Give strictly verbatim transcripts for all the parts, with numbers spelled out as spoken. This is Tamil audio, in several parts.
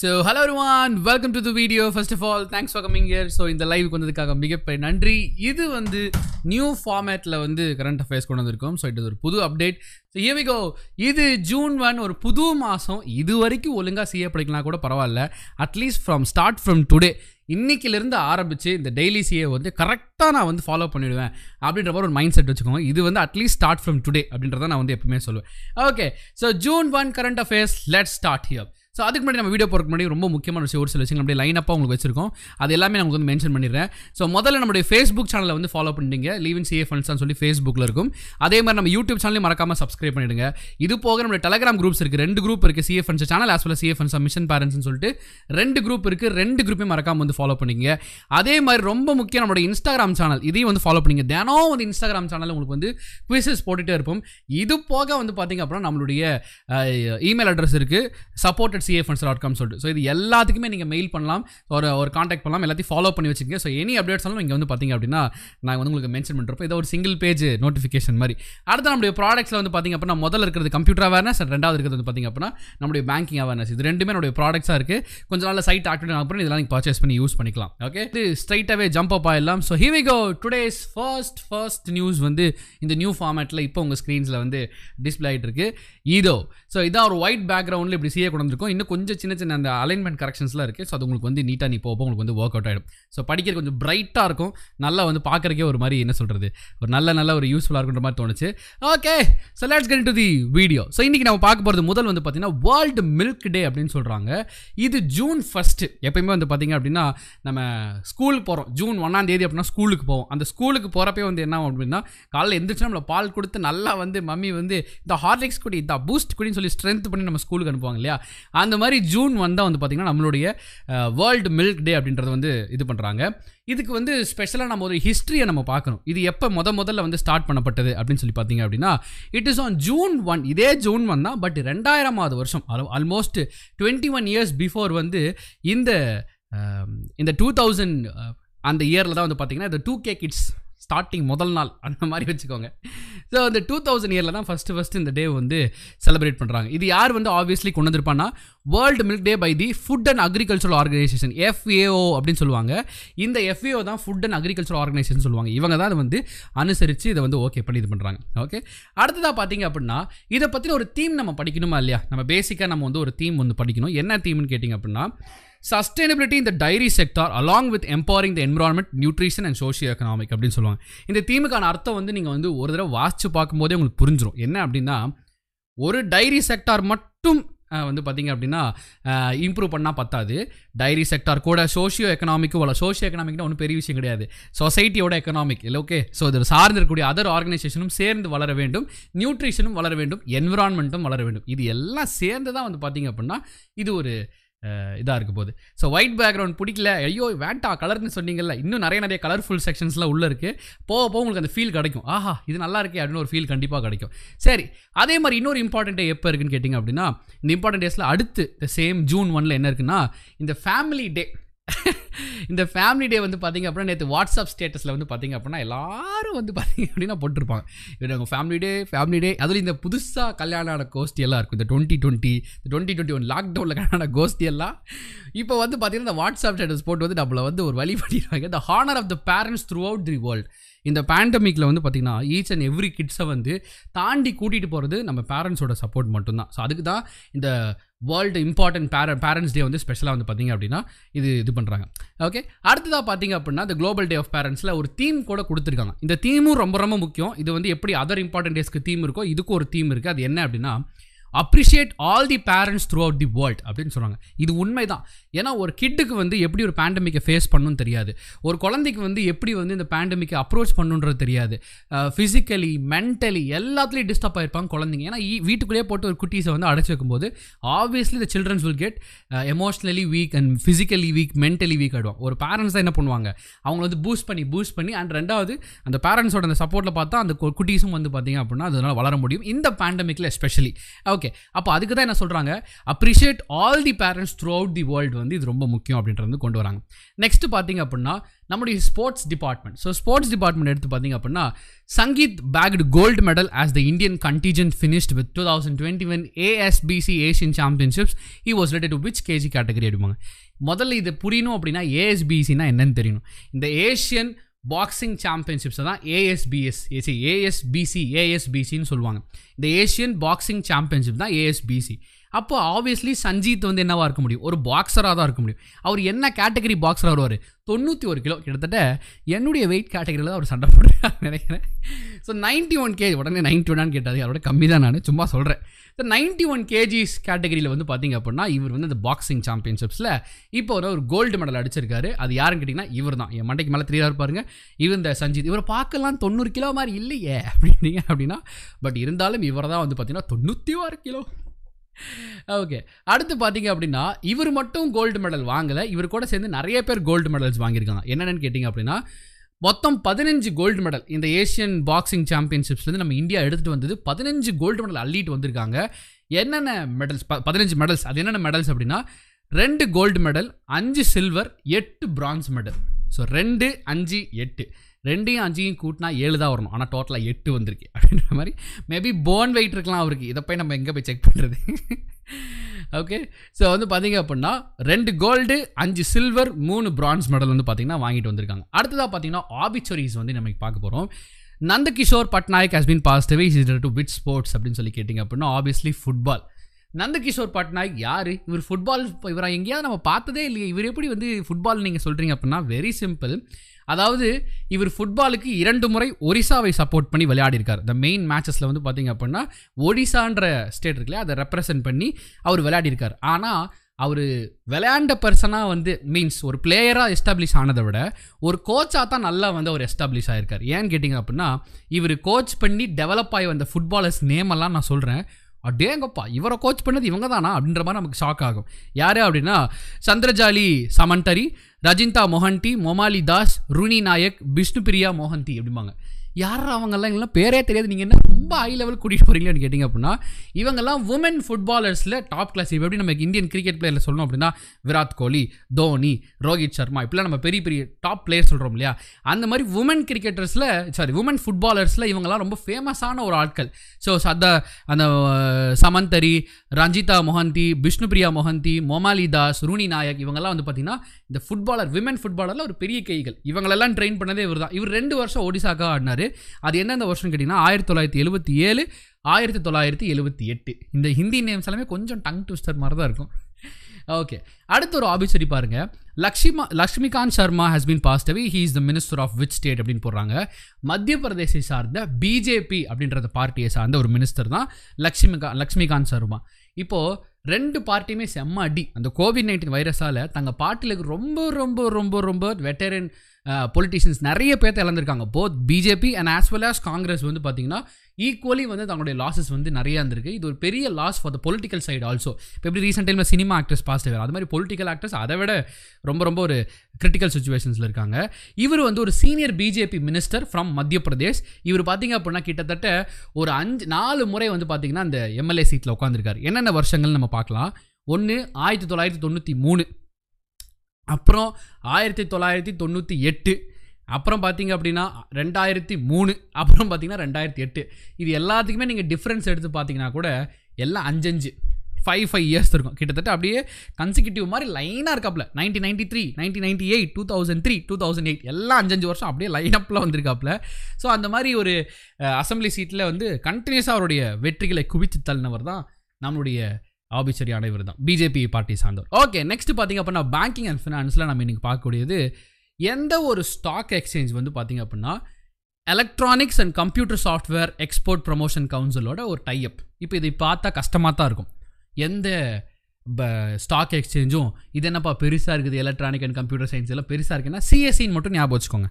So hello everyone, welcome to the video. First of all thanks for coming here. So இந்த லைவுக்கு வந்ததுக்காக மிகப்பெரிய நன்றி. இது வந்து நியூ ஃபார்மேட்டில் வந்து கரண்ட் அஃபேர்ஸ் கொண்டு வந்திருக்கோம். ஸோ இது ஒரு புது update. So here we go. இது ஜூன் ஒன், ஒரு புது மாதம். இது வரைக்கும் ஒழுங்காக சிஏ படிக்கலாம் கூட பரவாயில்ல. At least from start from today, இன்றைக்கிலேருந்து ஆரம்பித்து இந்த டெய்லி சிஏ வந்து கரெக்டாக நான் வந்து ஃபாலோ பண்ணிவிடுவேன் அப்படின்ற மாதிரி ஒரு மைண்ட் செட் வச்சுக்கோங்க. இது வந்து அட்லீஸ்ட் ஸ்டார்ட் ஃப்ரம் டுடே அப்படின்றத நான் வந்து எப்பவுமே சொல்லுவேன். Okay, so June one current affairs, let's start here. So அதுக்கு முன்னாடி நம்ம வீடியோ போகிற முன்னாடி ரொம்ப முக்கியமான விஷயம், ஒரு சில விஷயங்கள் அப்படியே லைனப்பாக உங்களுக்கு வச்சிருக்கோம். அது எல்லாமே நான் உங்களுக்கு வந்து மென்ஷன் பண்ணிடுறேன். ஸோ முதல்ல நம்மளுடைய ஃபேஸ்புக் சேனலை வந்து ஃபாலோ பண்ணிடுங்க. லீவ் இன் சிஏ ஃபண்ட்ஸ்னு சொல்லி ஃபேஸ்புக்கில் இருக்கும். அதே மாதிரி நம்ம யூடியூப் சேனலையும் மறக்காமல் சப்ஸ்கிரைப் பண்ணிடுங்க. இது போக நம்மளுடைய டெலகிராம் குரூப்ஸ் இருக்குது. ரெண்டு குரூப் இருக்குது, CA funds channel as well CA funds mission பேரண்ட்ஸ்னு சொல்லிட்டு ரெண்டு குரூப் இருக்குது. ரெண்டு குரூப்பையும் மறக்காமல் வந்து ஃபாலோ பண்ணிங்க. அதே மாதிரி ரொம்ப முக்கியம், நம்மளோட இன்ஸ்டாகிராம் சேனல் இதையும் வந்து ஃபாலோ பண்ணிங்க. தினம் வந்து இன்ஸ்டாகிராம் சேனலில் உங்களுக்கு வந்து குவிசஸ் போட்டுகிட்டே இருப்போம். இது போக வந்து பார்த்திங்க அப்புறம் நம்மளுடைய இமெயில் அட்ரஸ் இருக்குது, support CA funds dot com சொல்லிட்டு. ஸோ இது எல்லாத்துக்குமே நீங்கள் மெயில் பண்ணலாம், ஒரு ஒரு காண்டாக்ட் பண்ணலாம், எல்லாத்தையும் ஃபாலோ பண்ணி வச்சுக்கோங்க. ஸோ எனி அப்டேட்ஸ் ஆனாலும் இங்கே வந்து பார்த்தீங்க அப்படின்னா நாங்கள் வந்து உங்களுக்கு மென்ஷன் பண்ணுறப்போ இதை ஒரு சிங்கிள் பேஜ் நோட்டிஃபிகேஷன் மாதிரி. அடுத்து நம்மளுடைய ப்ராடக்ட்ஸில் வந்து பார்த்திங்க அப்படின்னா முதல்ல இருக்கிறது கம்ப்யூட்டர் அவேர்னஸ், ரெண்டாவது இருக்கிறது வந்து பார்த்திங்க அப்படின்னா நம்மளுடைய பேங்கிங் அவேர்னஸ். இது ரெண்டுமே நம்மளுடைய ப்ராடக்ட்ஸாக இருக்குது. கொஞ்சம் நாள் சைட் ஆக்டிவேட் ஆன அப்புறம் இதெல்லாம் நீங்கள் பர்ச்சேஸ் பண்ணி யூஸ் பண்ணிக்கலாம். ஓகே, இது ஸ்ட்ரைட் அவே ஜம்ப் அப் ஆயிடலாம். So here we go. Today's first first news வந்து இந்த நியூ ஃபார்மேட்டில் இப்போ உங்கள் ஸ்க்ரீன்ஸில் வந்து டிஸ்பிளே ஆகிட்டு இருக்கு. இதோ ஸோ இதான் ஒரு ஒயிட் பேக்ரவுண்டில் இப்படி சிஏ கொண்டு வந்திருக்கோம். இன்னும் கொஞ்சம் சின்ன சின்ன அந்த அலைன்மெண்ட் கரெக்ஷன்ஸ்லாம் இருக்குது. ஸோ அது உங்களுக்கு வந்து நீட்டாக நீ போக உங்களுக்கு வந்து ஒர்க் அவுட் ஆகிடும். ஸோ படிக்கிறது கொஞ்சம் பிரைட்டாக இருக்கும், நல்லா வந்து பார்க்குறக்கே ஒரு மாதிரி என்ன சொல்கிறது, ஒரு நல்ல நல்ல ஒரு யூஸ்ஃபுல்லாக இருக்குன்ற மாதிரி தோணுச்சு. Okay, so let's get to the video. So இன்றைக்கி நம்ம பார்க்க போகிறது முதல் வந்து பார்த்திங்கன்னா வேர்ல்டு மில்க் டே அப்படின்னு சொல்கிறாங்க. இது ஜூன் ஃபஸ்ட்டு. எப்பயுமே வந்து பார்த்திங்க அப்படின்னா நம்ம ஸ்கூலுக்கு போகிறோம், ஜூன் ஒன்றாம் தேதி அப்படின்னா ஸ்கூலுக்கு போவோம். அந்த ஸ்கூலுக்கு போகிறப்பே வந்து என்ன ஆகும் அப்படின்னா காலையில் எழுந்திரிச்சு நம்மளை பால் கொடுத்து நல்லா வந்து மம்மி வந்து இந்த ஹார்லிக்ஸ் குடி, இந்த பூஸ்ட் குடின்னு சொல்லி ஸ்ட்ரென்த் பண்ணி நம்ம ஸ்கூலுக்கு அனுப்புவாங்க இல்லையா? அந்த மாதிரி ஜூன் வந்தால் வந்து பார்த்திங்கன்னா நம்மளுடைய வேர்ல்டு மில்க் டே அப்படின்றது வந்து இது பண்ணுறாங்க. இதுக்கு வந்து ஸ்பெஷலாக நம்ம ஒரு ஹிஸ்ட்ரியை நம்ம பார்க்கணும். இது எப்போ முத முதல்ல வந்து ஸ்டார்ட் பண்ணப்பட்டது அப்படின்னு சொல்லி பார்த்திங்க அப்படின்னா it is on June one. இதே ஜூன் ஒன் தான், பட் ரெண்டாயிரமாவது வருஷம், almost twenty one years before வந்து இந்த இந்த டூ தௌசண்ட் அந்த இயரில் தான் வந்து பார்த்திங்கன்னா இந்த டூ கே கிட்ஸ் ஸ்டார்டிங் முதல் நாள் அந்த மாதிரி வச்சுக்கோங்க. ஸோ அந்த டூ தௌசண்ட் இயரில் தான் ஃபஸ்ட்டு ஃபஸ்ட்டு இந்த டே வந்து செலிப்ரேட் பண்ணுறாங்க. இது யார் வந்து ஆப்வியஸ்லி கொண்டு வந்திருப்பான்னா world milk day by the food and agricultural organization, FAO அப்படின்னு சொல்லுவாங்க. இந்த எஃப்ஏஓ தான் ஃபுட் அண்ட் அக்ரிகல்ச்சரல் ஆர்கனைசேஷன் சொல்லுவாங்க. இவங்க தான் வந்து அனுசரித்து இதை வந்து ஓகே பண்ணி இது பண்ணுறாங்க. ஓகே, அடுத்ததாக பார்த்தீங்க அப்படின்னா இதை பற்றின ஒரு தீம் நம்ம படிக்கணுமா இல்லையா? நம்ம பேசிக்காக நம்ம வந்து ஒரு தீம் வந்து படிக்கணும். என்ன தீம்னு கேட்டிங்க அப்படின்னா சஸ்டைனபிலிட்டி இந்த dairy sector along with empowering the environment, nutrition and socio economic அப்படின்னு சொல்லுவாங்க. இந்த தீமுக்கான அர்த்தம் வந்து நீங்கள் வந்து ஒரு தடவை வாசித்து பார்க்கும்போதே உங்களுக்கு புரிஞ்சிடும். என்ன அப்படின்னா ஒரு டைரி செக்டார் மட்டும் வந்து பார்த்திங்க அப்படின்னா இம்ப்ரூவ் பண்ணால் பத்தாது. டைரி செக்டார் கூட சோஷியோ எக்கனாமிக்கும் வள சோஷியோ எக்கனாமிக்னா ஒன்றும் பெரிய விஷயம் கிடையாது, சொசைட்டியோட எக்கனாமிக் இல்லை. ஓகே, ஸோ இதில் சார்ந்திருக்கக்கூடிய அதர் ஆர்கனைசேஷனும் சேர்ந்து வளர வேண்டும், நியூட்ரிஷனும் வளர வேண்டும், என்விரான்மெண்ட்டும் வளர வேண்டும். இது எல்லாம் சேர்ந்து தான் வந்து பார்த்திங்க அப்படின்னா இது ஒரு இதாக இருக்க போகுது. ஸோ ஒயிட் பேக்ரவுண்ட் பிடிக்கல, ஐயோ வேண்டா கலர்னு சொன்னீங்கல்ல, இன்னும் நிறைய நிறைய கலர்ஃபுல் செக்ஷன்ஸ்லாம் உள்ளே இருக்குது. போக போக உங்களுக்கு அந்த ஃபீல் கிடைக்கும், ஆஹா இது நல்லா இருக்கே அப்படின்னு ஒரு ஃபீல் கண்டிப்பாக கிடைக்கும். சரி, அதே மாதிரி இன்னொரு இம்பார்ட்டன்ட் டே எப்போ இருக்குன்னு கேட்டிங்க அப்படின்னா இந்த இம்பார்ட்டன்ட் டேஸில் அடுத்து இந்த சேம் ஜூன் ஒன்னில் என்ன இருக்குன்னா இந்த ஃபேமிலி டே. இந்த ஃபேமிலி டே வந்து பார்த்திங்க அப்படின்னா நேற்று வாட்ஸ்அப் ஸ்டேட்டஸில் வந்து பார்த்திங்க அப்படின்னா எல்லோரும் வந்து பார்த்திங்க அப்படின்னா போட்டிருப்பாங்க இவங்க உங்கள் ஃபேமிலி டே ஃபேமிலி டே. அதுலேயும் இந்த புதுசாக கல்யாணம் ஆன கோஷ்டி எல்லாம் இருக்கும். இந்த twenty twenty twenty twenty one லாக்டவுனில் கல்யாணம் ஆன கோஷ்டி எல்லாம் இப்போ வந்து பார்த்திங்கன்னா இந்த வாட்ஸ்அப் ஸ்டேட்டஸ் போட்டு வந்து நம்மளை வந்து ஒரு வழி பண்ணிடுவாங்க. The honour of the parents throughout the world. இந்த பேண்டமிக்கில் வந்து பார்த்திங்கன்னா ஈச் அண்ட் எவ்ரி கிட்ஸை வந்து தாண்டி கூட்டிகிட்டு போகிறது நம்ம பேரண்ட்ஸோட சப்போர்ட் மட்டும்தான். ஸோ அதுக்கு தான் இந்த வேர்ல்டு இம்பார்ட்டன்ட் பேர பேரண்ட்ஸ் டே வந்து ஸ்பெஷலாக வந்து பார்த்திங்க அப்படின்னா இது இது பண்ணுறாங்க. ஓகே, அடுத்ததாக பார்த்திங்க அப்படின்னா இந்த குளோபல் டே ஆஃப் பேரண்ட்ஸில் ஒரு தீம் கூட கொடுத்துருக்காங்க. இந்த தீமும் ரொம்ப ரொம்ப முக்கியம். இது வந்து எப்படி அதர் இம்பார்ட்டன்ட் டேஸ்க்கு தீம் இருக்கோ இதுக்கும் ஒரு தீம் இருக்குது. அது என்ன அப்படின்னா appreciate all the parents throughout the world அப்படின்னு சொல்கிறாங்க. இது உண்மை தான். ஏன்னா ஒரு கிட்டுக்கு வந்து எப்படி ஒரு பேண்டமிக்கை ஃபேஸ் பண்ணணும்னு தெரியாது, ஒரு குழந்தைக்கு வந்து எப்படி வந்து இந்த பேண்டமிக்கை அப்ரோச் பண்ணணுன்றது தெரியாது. ஃபிசிக்கலி மென்டலி எல்லாத்துலேயும் டிஸ்டர்ப் ஆகிருப்பாங்க குழந்தைங்க. ஏன்னா வீட்டுக்குள்ளேயே போட்டு ஒரு குட்டீஸை வந்து அடைச்சி வைக்கும்போது obviously the childrens will get emotionally weak and physically weak, mentally weak ஆகிடுவாங்க. ஒரு பேரண்ட்ஸ் தான் என்ன பண்ணுவாங்க, அவங்க வந்து பூஸ்ட் பண்ணி பூஸ்ட் பண்ணி அண்ட் ரெண்டாவது அந்த பேரண்ட்ஸோட அந்த சப்போர்ட்டில் பார்த்தா அந்த குட்டீஸும் வந்து பார்த்திங்க அப்படின்னா அதனால் வளர முடியும் இந்த பேண்டமிக்கில் எஸ்பெஷலி. ஓகே, அப்போ அதுக்கு தான் என்ன சொல்கிறாங்க, appreciate all the parents throughout the world வந்து இது ரொம்ப முக்கியம் அப்படின்றது கொண்டு வராங்க. நெக்ஸ்ட் பார்த்திங்க அப்படின்னா நம்முடைய sports department. So sports department எடுத்து பார்த்திங்க அப்படின்னா Sangeet bagged gold medal as the Indian contingent finished with two thousand twenty one ASBC Asian championships he was related to which KG category எடுப்பாங்க. முதல்ல இது புரியணும் அப்படின்னா ஏஎஸ்பிசினா என்னன்னு தெரியணும். இந்த ஏஷியன் பாக்ஸிங் சாம்பியன்ஷிப்ஸை தான் ஏஎஸ்பிஎஸ் ஏசி ஏஎஸ்பிசி ஏஎஸ்பிசின்னு சொல்லுவாங்க. இந்த ஏஷியன் பாக்ஸிங் சாம்பியன்ஷிப் தான் ஏஎஸ்பிசி. அப்போ ஆப்வியஸ்லி சஞ்சீத் வந்து என்னவாக இருக்க முடியும், ஒரு பாக்ஸராக தான் இருக்க முடியும். அவர் என்ன கேட்டகரி பாக்ஸராக வருவார், தொண்ணூற்றி ஒரு கிலோ கிட்டத்தட்ட என்னுடைய வெயிட் கேட்டகரியில் தான் அவர் சண்டை போடுறாரு நினைக்கிறேன். ஸோ நைன்ட்டி ஒன் கேஜி உடனே நைன்ட்டி ஒன்னான்னு கேட்டாது, அதோட கம்மி தான் நான் சும்மா சொல்கிறேன். ஸோ நைன்ட்டி ஒன் கேஜிஸ் கேட்டகரியில் வந்து பார்த்திங்க அப்படின்னா இவர் வந்து அந்த பாக்ஸிங் சாம்பியன்ஷிப்ஸில் இப்போ ஒரு ஒரு கோல்டு மெடல் அடிச்சிருக்காரு. அது யாருன்னு கேட்டிங்கன்னா இவர் தான். என் மண்டைக்கு மேலே த்ரீயாக இருப்பாருங்க இவர், இந்த சஞ்சீத். இவரை பார்க்கலாம் தொண்ணூறு கிலோ மாதிரி இல்லையே அப்படின்னீங்க அப்படின்னா, பட் இருந்தாலும் இவரை தான் வந்து பார்த்திங்கன்னா தொண்ணூற்றி ஆறு கிலோ. ஓகே, அடுத்து பார்த்தீங்க அப்படின்னா இவர் மட்டும் கோல்டு மெடல் வாங்கலை, இவர் கூட சேர்ந்து நிறைய பேர் கோல்டு மெடல்ஸ் வாங்கியிருக்காங்க. என்னென்னு கேட்டிங்க அப்படின்னா மொத்தம் பதினஞ்சு கோல்டு மெடல் இந்த ஏஷியன் பாக்ஸிங் சாம்பியன்ஷிப்ஸ்லேருந்து நம்ம இந்தியா எடுத்துகிட்டு வந்தது பதினஞ்சு கோல்டு மெடல் அள்ளிட்டு வந்திருக்காங்க. என்னென்ன மெடல்ஸ், ப பதினஞ்சு மெடல்ஸ். அது என்னென்ன மெடல்ஸ் அப்படின்னா ரெண்டு கோல்டு மெடல், அஞ்சு சில்வர், எட்டு பிரான்ஸ் மெடல். ஸோ ரெண்டு அஞ்சு எட்டு, ரெண்டையும் அஞ்சையும் கூட்டினா ஏழு தான் வரணும், ஆனால் டோட்டலாக எட்டு வந்திருக்கு அப்படின்ற மாதிரி. மேபி போன் வெயிட் இருக்கலாம் அவருக்கு, இதை போய் நம்ம எங்கே போய் செக் பண்ணுறது. ஓகே, ஸோ வந்து பார்த்திங்க அப்படின்னா ரெண்டு கோல்டு, அஞ்சு சில்வர், மூணு பிரான்ஸ் மெடல் வந்து பார்த்திங்கன்னா வாங்கிட்டு வந்திருக்காங்க. அடுத்ததாக பார்த்திங்கன்னா ஆபிச்சரிஸ் வந்து நம்ம பார்க்க போகிறோம். Nandakishore Patnaik has been passed away to which sports அப்படின்னு சொல்லி கேட்டிங்க அப்படின்னா ஆப்வியஸ்லி ஃபுட்பால். நந்தகிஷோர் பட்நாயக் யார்? இவர் ஃபுட்பால் இவரை எங்கேயாவது நம்ம பார்த்ததே இல்லையே, இவர் எப்படி வந்து ஃபுட்பால் நீங்கள் சொல்கிறீங்க அப்படின்னா வெரி சிம்பிள். அதாவது இவர் ஃபுட்பாலுக்கு இரண்டு முறை ஒரிசாவை சப்போர்ட் பண்ணி விளையாடிருக்கார். த மெயின் மேட்சஸில் வந்து பார்த்திங்க அப்படின்னா ஒடிசான்ற ஸ்டேட் இருக்குல்ல, அதை ரெப்ரசன்ட் பண்ணி அவர் விளையாடிருக்கார். ஆனால் அவர் விளையாண்ட பர்சனாக வந்து மீன்ஸ் ஒரு பிளேயராக எஸ்டாப்ளிஷ் ஆனதை விட ஒரு கோச்சாக தான் நல்லா வந்து அவர் எஸ்டாப்ளிஷ் ஆகியிருக்கார். ஏன்னு கேட்டிங்க அப்படின்னா இவர் கோச் பண்ணி டெவலப் ஆகி வந்த ஃபுட்பாலர்ஸ் நேமெல்லாம் நான் சொல்கிறேன், அடேங்கப்பா இவரை கோச் பண்ணது இவங்க தானா அப்படின்ற மாதிரி நமக்கு ஷாக் ஆகும். யார் அப்படின்னா சந்திரஜாலி சமண்டரி, ரஜிந்தா மொஹன்டி, மொமாலி தாஸ், ருணி நாயக், விஷ்ணுபிரியா மொஹந்தி அப்படிம்பாங்க. யார் அவங்கெல்லாம்? இங்கெல்லாம் பேரே தெரியாது. நீங்கள் என்ன ரொம்ப ஹை லெவல் கூட்டிகிட்டு போகிறீங்கன்னு கேட்டிங்க அப்படின்னா இவங்கெல்லாம் உமன் ஃபுட்பாலர்ஸில் டாப் கிளாஸ். இப்போ எப்படி நம்ம இந்தியன் கிரிக்கெட் பிளேயரில் சொல்லணும் அப்படின்னா விராட் கோலி, தோனி, ரோஹித் சர்மா, இப்படிலாம் நம்ம பெரிய பெரிய டாப் பிளேயர் சொல்கிறோம் இல்லையா, அந்த மாதிரி உமன் கிரிக்கெட்டர்ஸில் சாரி உமன் ஃபுட்பாலர்ஸில் இவங்கெல்லாம் ரொம்ப ஃபேமஸான ஒரு ஆட்கள். ஸோ சதா அந்த சமந்தரி, ரஞ்சிதா மொஹந்தி, விஷ்ணுபிரியா மொஹந்தி, மொமாலி தாஸ், ருணி நாயக் இவங்கெல்லாம் வந்து பார்த்திங்கன்னா இந்த ஃபுட்பாலர் விமன் ஃபுட்பாலரில் ஒரு பெரிய கைகள். இவங்களெல்லாம் ட்ரெயின் பண்ணதே இவர் தான். இவர் ரெண்டு வருஷம் ஒடிசாக்காக ஆடினார். அது என்னென்ன வருஷம் கேட்டீங்கன்னா ஆயிரத்தி தொள்ளாயிரத்தி எழுபத்தி ஏழு, ஆயிரத்தி தொள்ளாயிரத்தி எழுபத்தி எட்டு. இந்த ஹிந்தி நேம்ஸ் எல்லாமே கொஞ்சம் டங் ட்விஸ்டர் மாதிரி தான் இருக்கும். ஓகே, அடுத்த ஒரு ஆபிச்சரி பாருங்க. லக்ஷ்மிமா Laxmikant Sharma has been passed away, he is the minister of which state அப்படின்னு போடுறாங்க. மத்திய பிரதேசை சார்ந்த பிஜேபி அப்படின்றத பார்ட்டியை சார்ந்த ஒரு மினிஸ்டர் தான் லக்ஷ்மிகா லக்ஷ்மிகாந்த் சர்மா. இப்போது ரெண்டு பார்ட்டியுமே செம்ம அடி. அந்த கோவிட் நைன்டீன் வைரஸால் தங்கள் பார்ட்டியில் ரொம்ப ரொம்ப ரொம்ப ரொம்ப வெட்டரன் பொலிட்டிஷியன்ஸ் நிறைய பேர்த்த இழந்திருக்காங்க. Both BJP and as well as Congress வந்து பார்த்திங்கன்னா ஈக்குவலி வந்து தங்களுடைய லாஸஸ் வந்து நிறையா இருந்திருக்கு. இது ஒரு பெரிய loss for the political side also. இப்போ எப்படி ரீசெண்ட் டைமில் சினிமா ஆக்டர்ஸ் பாஸ்ட் வேறு, அது மாதிரி பொலிட்டிக்கல் ஆக்டர்ஸ் அதை விட ரொம்ப ரொம்ப ஒரு கிரிட்டிக்கல் சுச்சுவேஷன்ஸில் இருக்காங்க. இவர் வந்து ஒரு சீனியர் பிஜேபி மினிஸ்டர் ஃப்ரம் மத்திய பிரதேஷ். இவர் பார்த்திங்க அப்படின்னா கிட்டத்தட்ட ஒரு அஞ்சு நாலு முறை வந்து பார்த்திங்கன்னா அந்த எம்எல்ஏ சீட்டில் உட்காந்துருக்காரு. என்னென்ன வருஷங்கள் நம்ம பார்க்கலாம். ஒன்று ஆயிரத்தி தொள்ளாயிரத்தி தொண்ணூற்றி மூணு அப்புறம் ஆயிரத்தி தொள்ளாயிரத்தி தொண்ணூற்றி எட்டு, அப்புறம் பார்த்திங்க அப்படின்னா ரெண்டாயிரத்தி மூணு, அப்புறம் பார்த்திங்கன்னா ரெண்டாயிரத்தி எட்டு. இது எல்லாத்துக்குமே நீங்கள் டிஃப்ரென்ஸ் எடுத்து பார்த்திங்கன்னா கூட எல்லாம் அஞ்சஞ்சு ஃபைவ் ஃபைவ் இயர்ஸ் இருக்கும். கிட்டத்தட்ட அப்படியே கன்சிக்யூட்டிவ் மாதிரி லைனாக இருக்காப்புல. Nineteen ninety three nineteen ninety eight two thousand three two thousand eight எல்லாம் அஞ்சஞ்சு வருஷம் அப்படியே லைனப்பில் வந்திருக்காப்புல. ஸோ அந்த மாதிரி ஒரு அசம்பிளி சீட்டில் வந்து கண்டினியூஸாக அவருடைய வெற்றிகளை குவித்து தள்ளினவர் தான் நம்மளுடைய ஆபிச்சரியான இவர் தான், பிஜேபி பார்ட்டி சார்ந்தவர். ஓகே, நெக்ஸ்ட் பார்த்திங்க அப்படின்னா பேங்கிங் அண்ட் ஃபினான்ஸில் நம்ம இன்றைக்கி பார்க்கக்கூடியது எந்த ஒரு ஸ்டாக் எக்ஸ்சேஞ்ச் வந்து பார்த்திங்க அப்படின்னா electronics and computer software export promotion கவுன்சிலோட ஒரு டைஅப். இப்போ இதை பார்த்தா கஷ்டமாக தான் இருக்கும். எந்த ஸ்டாக் எக்ஸ்சேஞ்சும் இது என்னப்பா பெருசாக இருக்குது, எலக்ட்ரானிக் அண்ட் கம்ப்யூட்டர் சயின்ஸ் எல்லாம் பெருசாக இருக்குன்னா சிஎஸ்சின்னு மட்டும் ஞாபகம் வச்சுக்கோங்க.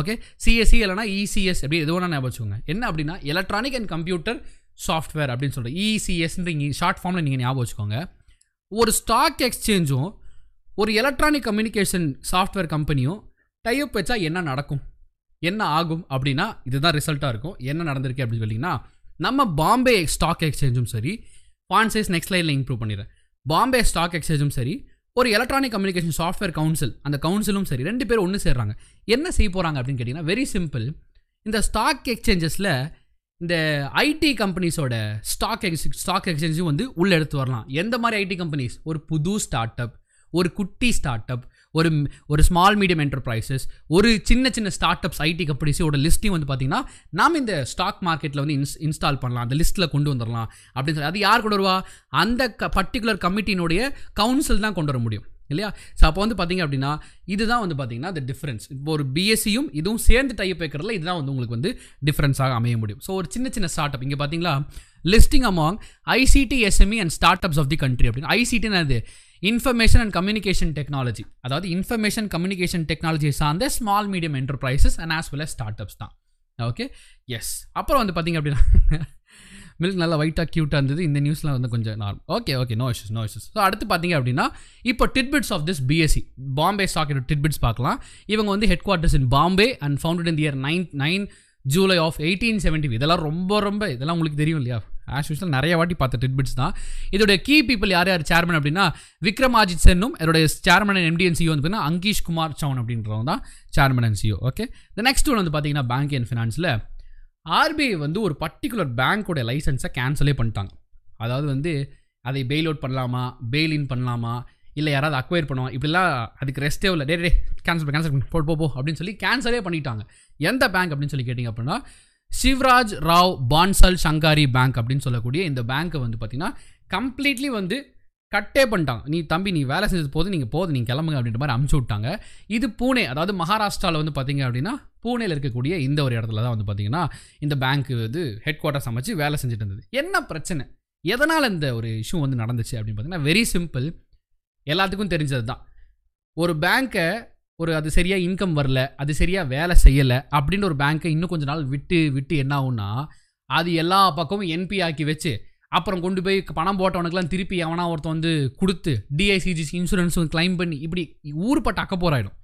ஓகே, சிஎஸ்சி இல்லைனா இசிஎஸ் அப்படி எதுவும் ஞாபகம் வச்சுக்கோங்க. என்ன அப்படின்னா எலக்ட்ரானிக் அண்ட் கம்ப்யூட்டர் சாஃப்ட்வேர் அப்படின்னு சொல்கிறேன், இசிஎஸ்ன்ற ஷார்ட் ஃபார்மில் நீங்கள் ஞாபகம் வச்சுக்கோங்க. ஒரு ஸ்டாக் எக்ஸ்சேஞ்சும் ஒரு எலக்ட்ரானிக் கம்யூனிகேஷன் சாஃப்ட்வேர் கம்பெனியும் டைப் வச்சா என்ன நடக்கும், என்ன ஆகும் அப்படின்னா இதுதான் ரிசல்ட்டாக இருக்கும். என்ன நடந்திருக்கு அப்படின்னு சொல்லிங்கன்னா நம்ம பாம்பே ஸ்டாக் எக்ஸ்சேஞ்சும் சரி, ஃபாண்ட் சைஸ் நெக்ஸ்ட் ஸ்லைடில் இம்ப்ரூவ் பண்ணிடுறேன். பாம்பே ஸ்டாக் எக்ஸ்சேஞ்சும் சரி, ஒரு எலக்ட்ரானிக் கம்யூனிகேஷன் சாஃப்ட்வேர் கவுன்சில், அந்த கவுன்சிலும் சரி, ரெண்டு பேரும் ஒன்று சேர்றாங்க. என்ன செய்ய போகிறாங்க அப்படின்னு கேட்டிங்கன்னா வெரி சிம்பிள். இந்த ஸ்டாக் எக்ஸ்சேஞ்சஸில் இந்த ஐடி கம்பெனிஸோட ஸ்டாக் எக்ஸ் ஸ்டாக் எக்ஸ்சேஞ்சும் வந்து உள்ளே எடுத்து வரலாம். எந்த மாதிரி ஐடி கம்பெனிஸ்? ஒரு புது ஸ்டார்ட் அப், ஒரு குட்டி ஸ்டார்ட் அப், ஒரு ஒரு ஸ்மால் மீடியம் என்டர்பிரைசஸ், ஒரு சின்ன சின்ன ஸ்டார்ட் அப்ஸ், ஐடி கம்பெனிஸோட லிஸ்ட்டையும் வந்து பார்த்திங்கன்னா நாம் இந்த ஸ்டாக் மார்க்கெட்டில் வந்து இன்ஸ் இன்ஸ்டால் பண்ணலாம், அந்த லிஸ்ட்டில் கொண்டு வந்துடலாம் அப்படின்னு சொல்லி. அது யார் கொண்டு வருவா? அந்த க பர்டிகுலர் கமிட்டியினுடைய கவுன்சில் தான் கொண்டு வர முடியும் இல்லையா? ஸோ அப்போ வந்து பார்த்திங்க அப்படின்னா இதுதான் வந்து பார்த்திங்கன்னா அந்த டிஃப்ரென்ஸ். இப்போ ஒரு பிஎஸ்சியும் இதுவும் சேர்ந்து டைப் வைக்கிறதுல இதுதான் வந்து உங்களுக்கு வந்து டிஃப்ரென்ஸாக அமைய முடியும். ஸோ ஒரு சின்ன சின்ன ஸ்டார்ட் அப் இங்கே பார்த்திங்களா listing among ICT SME and start ups of the country அப்படின்னு. ஐசிடின்னு அது இன்ஃபர்மேஷன் அண்ட் கம்யூனிகேஷன் டெக்னாலஜி, அதாவது இன்ஃபர்மேஷன் கம்யூனிகேஷன் டெக்னாலஜி சார்ந்த small medium enterprises and as well as start ups தான். Okay, yes. அப்புறம் வந்து பார்த்திங்க அப்படின்னா மில்க் நல்லா ஒயிட்டாக க்யூட்டாக இருந்தது. இந்த நியூஸ்லாம் வந்து கொஞ்சம் normal. Okay okay no issues no issues. So அடுத்து பார்த்திங்க அப்படின்னா இப்போ tidbits of this BSE Bombay stock tidbits பார்க்கலாம். இவங்க வந்து headquarters in Bombay and founded in the year nine nine July of eighteen seventy. இதெல்லாம் ரொம்ப ரொம்ப இதெல்லாம் உங்களுக்கு தெரியும் இல்லையா? ஆஸ் யூஸ்வல் நிறைய வாட்டி பார்த்த டிட்பிட்ஸ் தான். இதோடைய கீ பீப்புள் யார் யார் சேர்மன் அப்படின்னா விக்ரமாஜித் சென்னும், என்னுடைய chairman and MD and CEO வந்து பார்த்தீங்கன்னா அங்கீஷ் குமார் சவுன் அப்படின்றவங்க தான் chairman and CEO. Okay, the next one வந்து பார்த்தீங்கன்னா பேங்க் அண்ட் ஃபினான்ஸில் ஆர்பிஐ வந்து ஒரு பர்டிகுலர் பேங்க்கோடைய லைசன்ஸை கேன்சலே பண்ணிட்டாங்க. அதாவது வந்து அதை பெயில் அவுட் பண்ணலாமா, பெயில் இன் பண்ணலாமா, இல்லை யாராவது அக்வயர் பண்ணுவாங்க, இப்படிலாம் அதுக்கு ரெஸ்ட்டே இல்லை. டே டே கேன்சல் கேன்சல் பண்ணி போட்டு போ அப்படின்னு சொல்லி கேன்சலே பண்ணிட்டாங்க. எந்த பேங்க் அப்படின்னு சொல்லி கேட்டிங்க அப்படின்னா சிவராஜ் ராவ் பான்சல் சங்காரி பேங்க் அப்படின்னு சொல்லக்கூடிய இந்த பேங்க்கை வந்து பார்த்திங்கன்னா கம்ப்ளீட்லி வந்து கட்டே பண்ணிட்டாங்க. நீ தம்பி நீ வேலை செஞ்சது போது நீங்கள் போது நீங்கள் கிளம்புங்க அப்படின்ற மாதிரி அமுச்சு விட்டாங்க. இது பூனே, அதாவது மகாராஷ்டிராவில் வந்து பார்த்திங்க அப்படின்னா பூனேயில் இருக்கக்கூடிய இந்த ஒரு இடத்துல தான் வந்து பார்த்திங்கன்னா இந்த பேங்க்கு வந்து ஹெட் குவார்ட்டர்ஸ் அமைச்சு வேலை செஞ்சுட்டு இருந்தது. என்ன பிரச்சனை, எதனால் இந்த ஒரு இஷ்யூ வந்து நடந்துச்சு அப்படின்னு பார்த்திங்கன்னா வெரி சிம்பிள், எல்லாத்துக்கும் தெரிஞ்சது தான். ஒரு பேங்க்கை ஒரு அது சரியாக இன்கம் வரல, அது சரியாக வேலை செய்யலை அப்படின்ற ஒரு பேங்க்கை இன்னும் கொஞ்ச நாள் விட்டு விட்டு என்ன ஆகும்னா அது எல்லா பக்கமும் என்பி ஆக்கி வச்சு அப்புறம் கொண்டு போய் பணம் போட்டவனுக்குலாம் திருப்பி எவனா ஒருத்தன் வந்து கொடுத்து டிஐசிஜி இன்சூரன்ஸ் வந்து கிளைம் பண்ணி இப்படி ஊர்பட்ட அக்கப்போராயிடும்.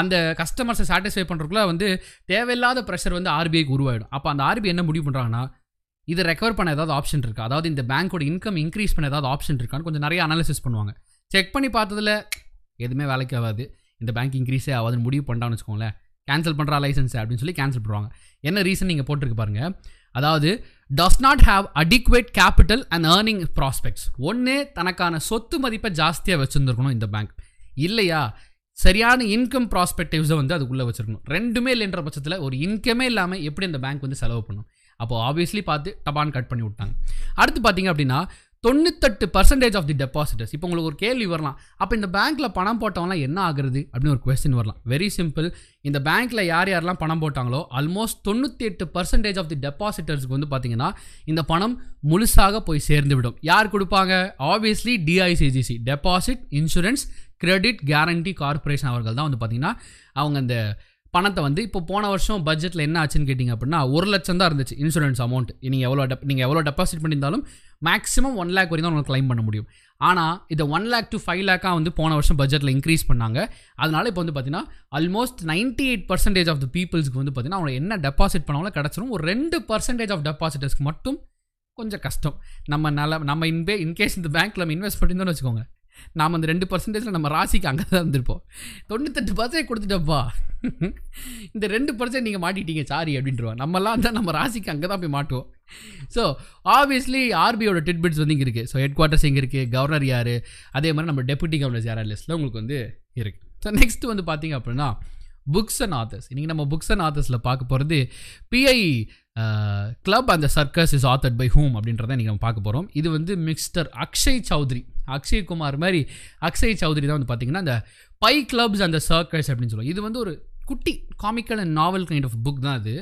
அந்த கஸ்டமர்ஸை சாட்டிஸ்ஃபை பண்ணுறதுக்குள்ள வந்து தேவையில்லாத ப்ரெஷர் வந்து ஆர்பிஐக்கு உருவாயிடும். அப்போ அந்த ஆர்பிஐ என்ன முடிவு பண்ணுறாங்கன்னா இதை ரெக்கவர் பண்ண ஏதாவது ஆப்ஷன் இருக்கா, அதாவது இந்த பேங்க்கோட இன்கம் இன்க்ரீஸ் பண்ண ஏதாவது ஆப்ஷன் இருக்கான்னு கொஞ்சம் நிறைய அனாலிசிஸ் பண்ணுவாங்க. செக் பண்ணி பார்த்ததில் எதுவுமே வேலைக்கு ஆகாது, இந்த பேங்க் இன்க்ரீஸே ஆகாதுன்னு முடிவு பண்ணிட்டான்னு வச்சுக்கோங்களேன். கேன்சல் பண்ணுறா லைசன்ஸ் அப்படின்னு சொல்லி கேன்சல் பண்ணுவாங்க. என்ன ரீசன் நீங்கள் போட்டிருக்கு பாருங்கள், அதாவது does not have adequate capital and earning prospects. ஒன்று, தனக்கான சொத்து மதிப்பை ஜாஸ்தியாக வச்சுருந்துருக்கணும் இந்த பேங்க், இல்லையா சரியான இன்கம் ப்ராஸ்பெக்டிவ்ஸை வந்து அதுக்குள்ளே வச்சுருக்கணும். ரெண்டுமே இல்லைன்ற பட்சத்தில் ஒரு இன்கமே இல்லாமல் எப்படி இந்த பேங்க் வந்து செலவு பண்ணும்? அப்போது ஆப்வியஸ்லி பார்த்து டபான் கட் பண்ணி விட்டாங்க. அடுத்து பார்த்தீங்க அப்படின்னா தொண்ணூத்தெட்டு பர்சன்டேஜ் ஆஃப் தி டெபாசிட்டர்ஸ். இப்போ உங்களுக்கு ஒரு கேள்வி வரலாம், அப்போ இந்த பேங்க்கில் பணம் போட்டவங்களாம் என்ன ஆகுறது அப்படின்னு ஒரு கொஸ்டின் வரலாம். வெரி சிம்பிள், இந்த பேங்க்கில் யார் யாரெல்லாம் பணம் போட்டாங்களோ ஆல்மோஸ்ட் தொண்ணூற்றி எட்டு பர்சன்டேஜ் ஆஃப் தி டெபாசிட்டர்ஸ்க்கு வந்து பார்த்திங்கன்னா இந்த பணம் முழுசாக போய் சேர்ந்துவிடும். யார் கொடுப்பாங்க? Obviously DICGC, deposit insurance credit guarantee corporation அவர்கள் தான் வந்து பார்த்திங்கன்னா அவங்க அந்த பணத்தை வந்து இப்போ போன வருஷம் பட்ஜெட்டில் என்ன ஆச்சுன்னு கேட்டிங்க அப்படின்னா ஒரு லட்சம் தான் இருந்துச்சு இன்சூரன்ஸ் அமௌண்ட். நீங்கள் எவ்வளோ டெப் நீங்கள் எவ்வளோ டெபாசிட் பண்ணியிருந்தாலும் மேக்ஸிமம் ஒன் லேக் வரைக்கும் தான் உங்களுக்கு கிளைம் பண்ண முடியும். ஆனால் இதை ஒன் லேக் டு ஃபைவ் லேக்காக வந்து போன வருஷம் பட்ஜெட்டில் இன்க்ரீஸ் பண்ணாங்க. அதனால் இப்போ வந்து பார்த்திங்கன்னா almost ninety eight percentage of the பீப்புள்ஸ்க்கு வந்து பார்த்திங்கன்னா அவங்க என்ன டெபாசிட் பண்ணாலும் கிடச்சிரும். ஒரு ரெண்டு பர்சன்டேஜ் ஆஃப் டெபாசிட்டர்ஸ்க்கு மட்டும் கொஞ்சம் கஷ்டம். நம்ம நல்ல நம்ம இன்பே இன்கேஸ் இந்த பேங்க்கில் நம்ம இன்வெஸ்ட் பண்ணியிருந்தோன்னு வச்சுக்கோங்க, நாம் அந்த ரெண்டு பர்சன்டேஜில் நம்ம ராசிக்கு அங்கே தான் இருந்திருப்போம். தொண்ணூத்தெட்டு பர்சன்டேஜ் கொடுத்துட்டப்பா, இந்த ரெண்டு பர்சன்ட் நீங்கள் மாட்டிட்டீங்க சாரி அப்படின்றவாங்க. நம்மலாம் தான் நம்ம ராசிக்கு அங்கே தான் போய் மாட்டுவோம். ஸோ ஆப்வியஸ்லி ஆர்பிஐயோட டிட்பிட்ஸ் வந்து இங்கே இருக்குது. ஸோ ஹெட் குவார்ட்டர்ஸ் இங்கே இருக்குது, கவர்னர் யார், அதே மாதிரி நம்ம டெபுட்டி கவர்னர்ஸ் யார் லிஸ்ட்டில் உங்களுக்கு வந்து இருக்குது. ஸோ நெக்ஸ்ட் வந்து பார்த்தீங்க அப்படின்னா புக்ஸ் அண்ட் ஆத்தர்ஸ். இன்றைக்கி நம்ம புக்ஸ் அண்ட் ஆத்தர்ஸில் பார்க்க போகிறது பிஐ கிளப் அந்த circus is authored by whom அப்படின்றத இன்றைக்கி நம்ம பார்க்க போகிறோம். இது வந்து மிஸ்டர் அக்ஷய் சௌத்ரி, அக்ஷய் குமார் மாதிரி அக்ஷய் சௌத்ரி தான் வந்து பார்த்திங்கன்னா அந்த பை கிளப்ஸ் அந்த சர்க்கஸ் அப்படின்னு சொல்லுவோம். இது வந்து ஒரு குட்டி comical and novel kind of book தான் அது.